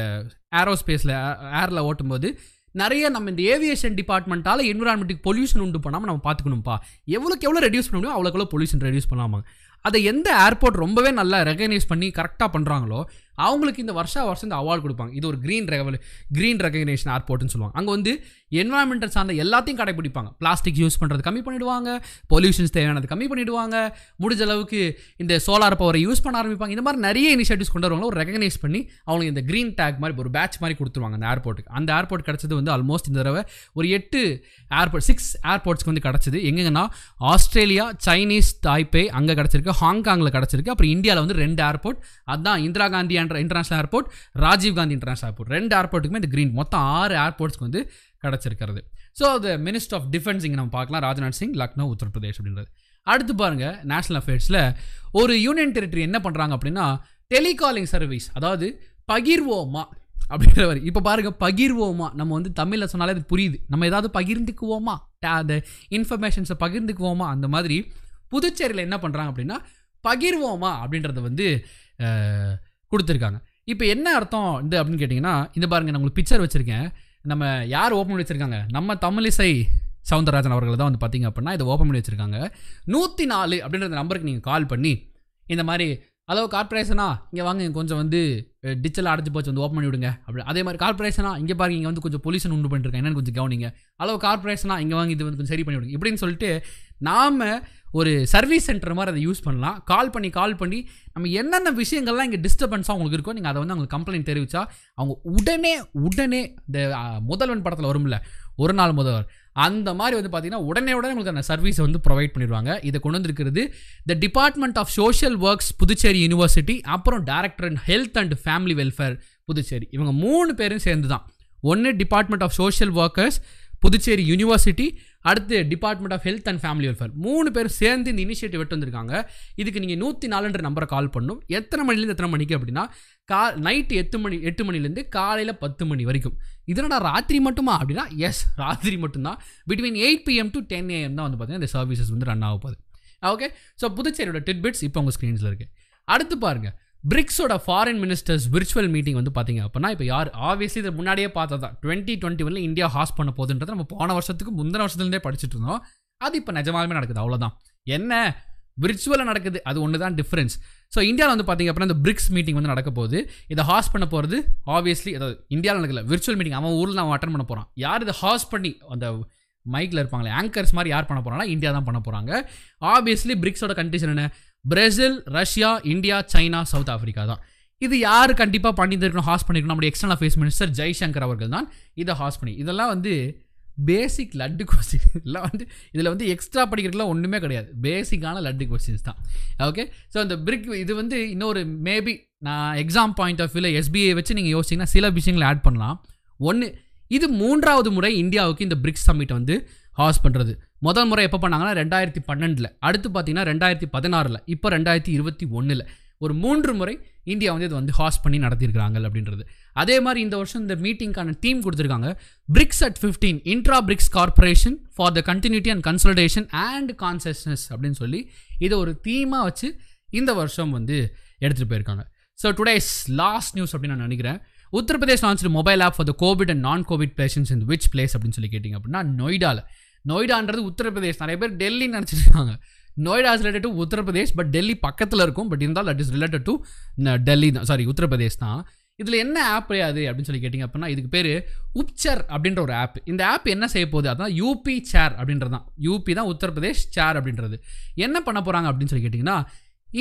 ஏரோஸ்பேஸில் ஏரில் ஓட்டும்போது நிறைய நம்ம இந்த ஏவியேஷன் டிபார்ட்மெண்ட்டால் என்விரான்மெண்ட்டுக்கு பொல்யூஷன் உண்டு பண்ணாமல் நம்ம பார்த்துக்கணும்ப்பா. எவ்வளோக்கு எவ்வளோ ரெடியூஸ் பண்ண முடியும் அவ்வளோக்கு எவ்வளோ பொல்யூஷன் ரெடியூஸ் பண்ணாமாங்க. அதை எந்த ஏர்போர்ட் ரொம்பவே நல்லா ரெகக்னைஸ் பண்ணி கரெக்டாக பண்ணுறாங்களோ அவங்களுக்கு இந்த வருஷா வருஷம் இந்த அவார்டு கொடுப்பாங்க. இது ஒரு க்ரீன் ரெகவல் க்ரீன் ரெகக்னேஷன் ஏர்போர்ட்னு சொல்லுவாங்க. அங்கே வந்து என்விரான்மெண்டல் சார்ந்த எல்லாத்தையும் கடைப்பிடிப்பாங்க. பிளாஸ்டிக் யூஸ் பண்ணுறது கம்மி பண்ணிவிடுவாங்க, பொல்யூஷன்ஸ் தேவையானது கம்மி பண்ணிவிடுவாங்க, முடிஞ்ச அளவுக்கு இந்த சோலார் பவரை யூஸ் பண்ண ஆரம்பிப்பாங்க. இந்த மாதிரி நிறைய இனிஷியேட்டிவ்ஸ் கொண்டு வருவாங்களோ ரெகக்னைஸ் பண்ணி அவங்களுக்கு இந்த க்ரீன் டேக் மாதிரி ஒரு பேட்ச் மாதிரி கொடுத்துருவாங்க அந்த ஏர்போர்ட்டுக்கு. அந்த ஏர்போர்ட் கிடச்சது வந்து ஆல்மோஸ்ட் இந்த தடவை ஒரு எட்டு ஏர்போர்ட் சிக்ஸ் ஏர்போர்ட்ஸ்க்கு வந்து கிடச்சிது. எங்கெங்கன்னா ஆஸ்திரேலியா, சைனீஸ் தாய்பே அங்கே கிடச்சிருக்கு, ஹாங்காங்கில் கிடச்சிருக்கு, அப்புறம் இந்தியாவில் வந்து ரெண்டு ஏர்போர்ட். அதுதான் Indira Gandhi international airport, Rajiv Gandhi international airport, ரெண்டு ஏர்போர்ட்டுக்குமே இந்த கிரீன். மொத்தம் ஆறு ஏர்போர்ட்ஸ்க்கு வந்து கிடச்சிருக்கிறது. ஸோ அது மினிஸ்டர் ஆஃப் டிஃபென்ஸ் இங்கே நம்ம பார்க்கலாம், ராஜ்நாத் சிங், லக்னோ, உத்தரப்பிரதேஷ் அப்படின்றது. அடுத்து பாருங்கள் நேஷனல் அஃபேர்ஸில் ஒரு யூனியன் டெரிட்டரி என்ன பண்ணுறாங்க அப்படின்னா டெலிகாலிங் சர்வீஸ், அதாவது பகிர்வோமா அப்படின்றவர். இப்போ பாருங்கள் பகிர்வோமா, நம்ம வந்து தமிழில் சொன்னாலே அது புரியுது, நம்ம ஏதாவது பகிர்ந்துக்குவோமா, அந்த இன்ஃபர்மேஷன்ஸை பகிர்ந்துக்குவோமா, அந்த மாதிரி புதுச்சேரியில் என்ன பண்ணுறாங்க அப்படின்னா பகிர்வோமா அப்படின்றத வந்து கொடுத்துருக்காங்க. இப்போ என்ன அர்த்தம் இந்த அப்படின்னு கேட்டிங்கன்னா, இந்த பாருங்கள் நான் உங்களுக்கு பிக்சர் வச்சுருக்கேன், நம்ம யார் ஓப்பன் பண்ணி வச்சுருக்காங்க, நம்ம தமிழிசை சவுந்தரராஜன் அவர்கள் தான் வந்து பார்த்திங்க அப்படின்னா இதை ஓப்பன் பண்ணி வச்சுருக்காங்க. நூற்றி நாலு அப்படின்ற நம்பருக்கு நீங்கள் கால் பண்ணி இந்த மாதிரி ஹலோ கார்பரேஷனா இங்கே வாங்க கொஞ்சம் வந்து டிச்சல் அடைச்சி போச்சு வந்து ஓப்பன் பண்ணி விடுங்க அப்படி. அதே மாதிரி கார்பரேஷனா இங்கே பாருங்க இங்கே வந்து கொஞ்சம் பொல்யூஷன் உண்டு பண்ணிருக்கேன் என்னென்னு கொஞ்சம் கவனிங்க, ஹலோ கார்பரேஷனா இங்கே வாங்க இது வந்து கொஞ்சம் சரி பண்ணி விடுங்க இப்படின்னு சொல்லிட்டு நாம் ஒரு சர்வீஸ் சென்டர் மாதிரி அதை யூஸ் பண்ணலாம். கால் பண்ணி கால் பண்ணி நம்ம என்னென்ன விஷயங்கள்லாம் இங்கே டிஸ்டர்பன்ஸாக உங்களுக்கு இருக்கோ நீங்கள் அதை வந்து அவங்களுக்கு கம்ப்ளைண்ட் தெரிவித்தா அவங்க உடனே உடனே இந்த முதல்வன் படத்தில் வரும்ல ஒரு நாள் முதல்வர் அந்த மாதிரி வந்து பார்த்தீங்கன்னா உடனே உடனே உங்களுக்கு அந்த சர்வீஸை வந்து ப்ரொவைட் பண்ணிடுவாங்க. இதை கொண்டு வந்திருக்கிறது the department of social works Puducherry university, அப்புறம் director in health and family welfare Puducherry, இவங்க மூணு பேரும் சேர்ந்து தான். ஒன்று department of social workers Puducherry university, அடுத்து department of health and family welfare, மூணு பேர் சேர்ந்து இந்த இனிஷியேட்டிவ் எடுத்து வந்திருக்காங்க. இதுக்கு நீங்கள் நூற்றி நாலுன்ற நம்பரை கால் பண்ணணும். எத்தனை மணிலேருந்து எத்தனை மணிக்கு அப்படின்னா கா நைட்டு எட்டு மணி எட்டு மணிலேருந்து காலையில் பத்து மணி வரைக்கும். இதனால் ராத்திரி மட்டுமா அப்படின்னா எஸ் ராத்திரி மட்டும்தான், between eight PM to ten AM தான் வந்து பார்த்தீங்கன்னா இந்த சர்வீசஸ் வந்து ரன் ஆக போகுது. ஓகே, ஸோ புதுச்சேரியோட டிட்பிட்ஸ் இப்போ உங்கள் ஸ்க்ரீன்ஸில் இருக்குது. அடுத்து பாருங்கள் பிரிக்ஸோட ஃபாரின் மினிஸ்டர்ஸ் விர்ச்சுவல் மீட்டிங் வந்து பார்த்தீங்க அப்படின்னா இப்போ யார் ஆப்வியஸ்லி இதை முன்னாடியே பார்த்தா தான் டுவெண்ட்டி டுவெண்ட்டி ஒன்ல இந்தியா ஹாஸ்ட் பண்ண போகுதுன்றது நம்ம போன வருஷத்துக்கு முந்தின வருஷத்துலேருந்தே படிச்சுட்டு இருந்தோம். அது இப்போ நிஜமாலுமே நடக்குது, அவ்வளோதான். என்ன விர்ச்சுவலாக நடக்குது அது ஒன்று தான் டிஃப்ரென்ஸ். ஸோ இந்தியாவில் வந்து பார்த்திங்க அப்படின்னா இந்த பிரிக்ஸ் மீட்டிங் வந்து நடக்க போகுது. இதை ஹாஸ்ட் பண்ண போகிறது ஆப்வியஸ்லி அதாவது இந்தியாவில் நடக்கல விர்ச்சுவல் மீட்டிங், அவன் ஊரில் அவன் அட்டன் பண்ண போகிறான். யார் இதை ஹாஸ்ட் பண்ணி அந்த மைக்கில் இருப்பாங்களே ஆங்கர்ஸ் மாதிரி யார் பண்ண போகிறாங்கன்னா இந்தியா தான் பண்ண போகிறாங்க. ஆப்வியஸ்லி பிரிக்ஸோட கண்டிஷன் என்ன, Brazil, Russia, India, China, South Africa தான். இது யார் கண்டிப்பாக பண்ணியிருக்கணும் ஹாஸ்ட் பண்ணியிருக்கணும், நம்முடைய எக்ஸ்டர்னல் அஃபேர்ஸ் மினிஸ்டர் ஜெய்சங்கர் அவர்கள் தான் இதை ஹாஸ்ட் பண்ணி. இதெல்லாம் வந்து பேசிக் லட்டு கொஸ்டின், இதெல்லாம் வந்து இதில் வந்து எக்ஸ்ட்ரா படிக்கிறதுலாம் ஒன்றுமே கிடையாது, பேசிக்கான லட்டு கொஸ்டின்ஸ் தான். ஓகே, ஸோ இந்த பிரிக் இது வந்து இன்னொரு மேபி நான் எக்ஸாம் பாயிண்ட் ஆஃப் வியூவில் எஸ்பிஐ வச்சு நீங்கள் யோசிச்சிங்கன்னா சில விஷயங்களை ஆட் பண்ணலாம். ஒன்று, இது மூன்றாவது முறை இந்தியாவுக்கு இந்த பிரிக்ஸ் சம்மிட் வந்து ஹாஸ்ட் பண்ணுறது. முதல் முறை எப்போ பண்ணாங்கன்னா ரெண்டாயிரத்தி பன்னெண்டில், அடுத்து பார்த்தீங்கன்னா ரெண்டாயிரத்தி பதினாறில், இப்போ ரெண்டாயிரத்தி இருபத்தி ஒன்றில் ஒரு மூன்று முறை இந்தியா வந்து இது வந்து ஹாஸ்ட் பண்ணி நடத்தியிருக்கிறாங்க அப்படின்றது. அதே மாதிரி இந்த வருஷம் இந்த மீட்டிங்கான தீம் கொடுத்துருக்காங்க BRICS at fifteen intra BRICS corporation for the continuity and consultation and கான்சஸ்னஸ் அப்படின்னு சொல்லி இதை ஒரு தீமாக வச்சு இந்த வருஷம் வந்து எடுத்துகிட்டு போயிருக்காங்க. ஸோ டுடேஸ் லாஸ்ட் நியூஸ் அப்படின்னு நான் நினைக்கிறேன். Uttar Pradesh launch mobile app for the Covid and non Covid patients in which place அப்படின்னு சொல்லி கேட்டிங்க அப்படின்னா நொய்டாவில். நொய்டான்றது உத்தரப்பிரதேஷ், நிறைய பேர் டெல்லின்னு நினச்சிட்டு இருக்காங்க. Noida is related to Uttar Pradesh, but Delhi பக்கத்தில் இருக்கும், பட் இருந்தாலும் that is related to Delhi தான், சாரி உத்தரப்பிரதேஷ் தான். இதில் என்ன ஆப் அது அப்படின்னு சொல்லி கேட்டிங்க அப்படின்னா இதுக்கு பேர் உப்சர் அப்படின்ற ஒரு ஆப். இந்த ஆப் என்ன செய்ய போகுது அதான் யூபி சேர் அப்படின்றது தான். யூபி தான் உத்தரப்பிரதேஷ், சேர் அப்படின்றது. என்ன பண்ண போகிறாங்க அப்படின்னு சொல்லி கேட்டிங்கன்னா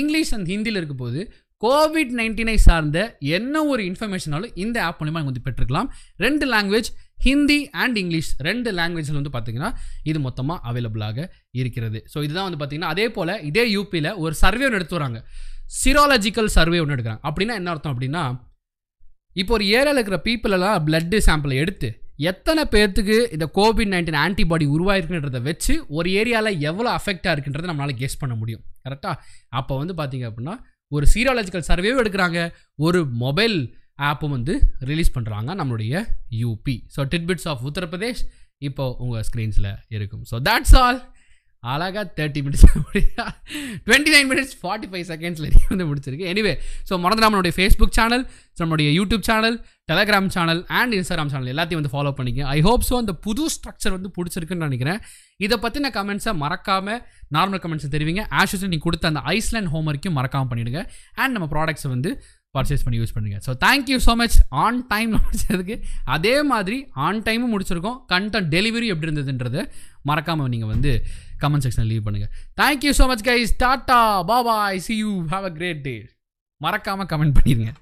இங்கிலீஷ் அண்ட் ஹிந்தியில் இருக்கும் போது கோவிட் நைன்டீனை சார்ந்த என்ன ஒரு இன்ஃபர்மேஷனாலும் இந்த ஆப் மூலிமா நீங்கள் வந்து பெற்றுக்கலாம். ரெண்டு லாங்குவேஜ், ஹிந்தி அண்ட் இங்கிலீஷ், ரெண்டு லாங்குவேஜில் வந்து பார்த்திங்கன்னா இது மொத்தமாக அவைலபிளாக இருக்கிறது. ஸோ இதுதான் வந்து பார்த்திங்கன்னா அதே போல் இதே யூபியில் ஒரு சர்வே ஒன்று எடுத்து வராங்க, சிராலஜிக்கல் சர்வே ஒன்று எடுக்கிறாங்க. அப்படின்னா என்ன அர்த்தம் அப்படின்னா இப்போ ஒரு ஏரியாவில் இருக்கிற பீப்புளெல்லாம் பிளட்டு சாம்பிளை எடுத்து எத்தனை பேர்த்துக்கு இந்த கோவிட் நைன்டீன் ஆன்டிபாடி உருவாயிருக்குன்றதை வச்சு ஒரு ஏரியாவில் எவ்வளோ அஃபெக்டாக இருக்குன்றதை நம்மளால் கெஸ் பண்ண முடியும், கரெக்டாக? அப்போ வந்து பார்த்திங்க அப்படின்னா ஒரு சீராலஜிக்கல் சர்வேவும் எடுக்கிறாங்க, ஒரு மொபைல் ஆப்பும் வந்து ரிலீஸ் பண்ணுறாங்க நம்மளுடைய UP. So titbits of Uttar Pradesh இப்போ உங்கள் ஸ்க்ரீன்ஸில் இருக்கும். So that's all. அழகாக தேர்ட்டி மினிட்ஸ் முடியா twenty nine minutes forty five செகண்ட்ஸில் வந்து முடிச்சிருக்கு. எனிவே, ஸோ மறந்து நம்மளுடைய ஃபேஸ்புக் சேனல், நம்மளுடைய YouTube channel, Telegram channel and Instagram channel எல்லாத்தையும் வந்து ஃபாலோ பண்ணிக்கோங்க. ஐ ஹோப் ஸோ அந்த புது ஸ்ட்ரக்சர் வந்து பிடிச்சிருக்குன்னு நினைக்கிறேன். இதை பற்றின கமெண்ட்ஸை மறக்காமல் நார்மல் கமெண்ட்ஸை தெரிவிங்க. ஆஷுஷன் நீங்கள் கொடுத்த அந்த ஐஸ்லேண்ட் ஹோம் வரைக்கும் மறக்காமல் பண்ணிவிடுங்க. அண்ட் நம்ம ப்ராடக்ட்ஸை வந்து பர்ச்சேஸ் பண்ணி யூஸ் பண்ணுங்கள். So thank you so much. On time முடிச்சதுக்கு அதே மாதிரி ஆன் டைமும் முடிச்சிருக்கோம். கண்டென்ட் டெலிவரி எப்படி இருந்ததுன்றது மறக்காமல் நீங்கள் வந்து கமெண்ட் செக்ஷனில் லீவ் பண்ணுங்கள். Thank you so much guys. Tata, bye bye, see you, have a great day. மறக்காமல் கமெண்ட் பண்ணிடுங்க.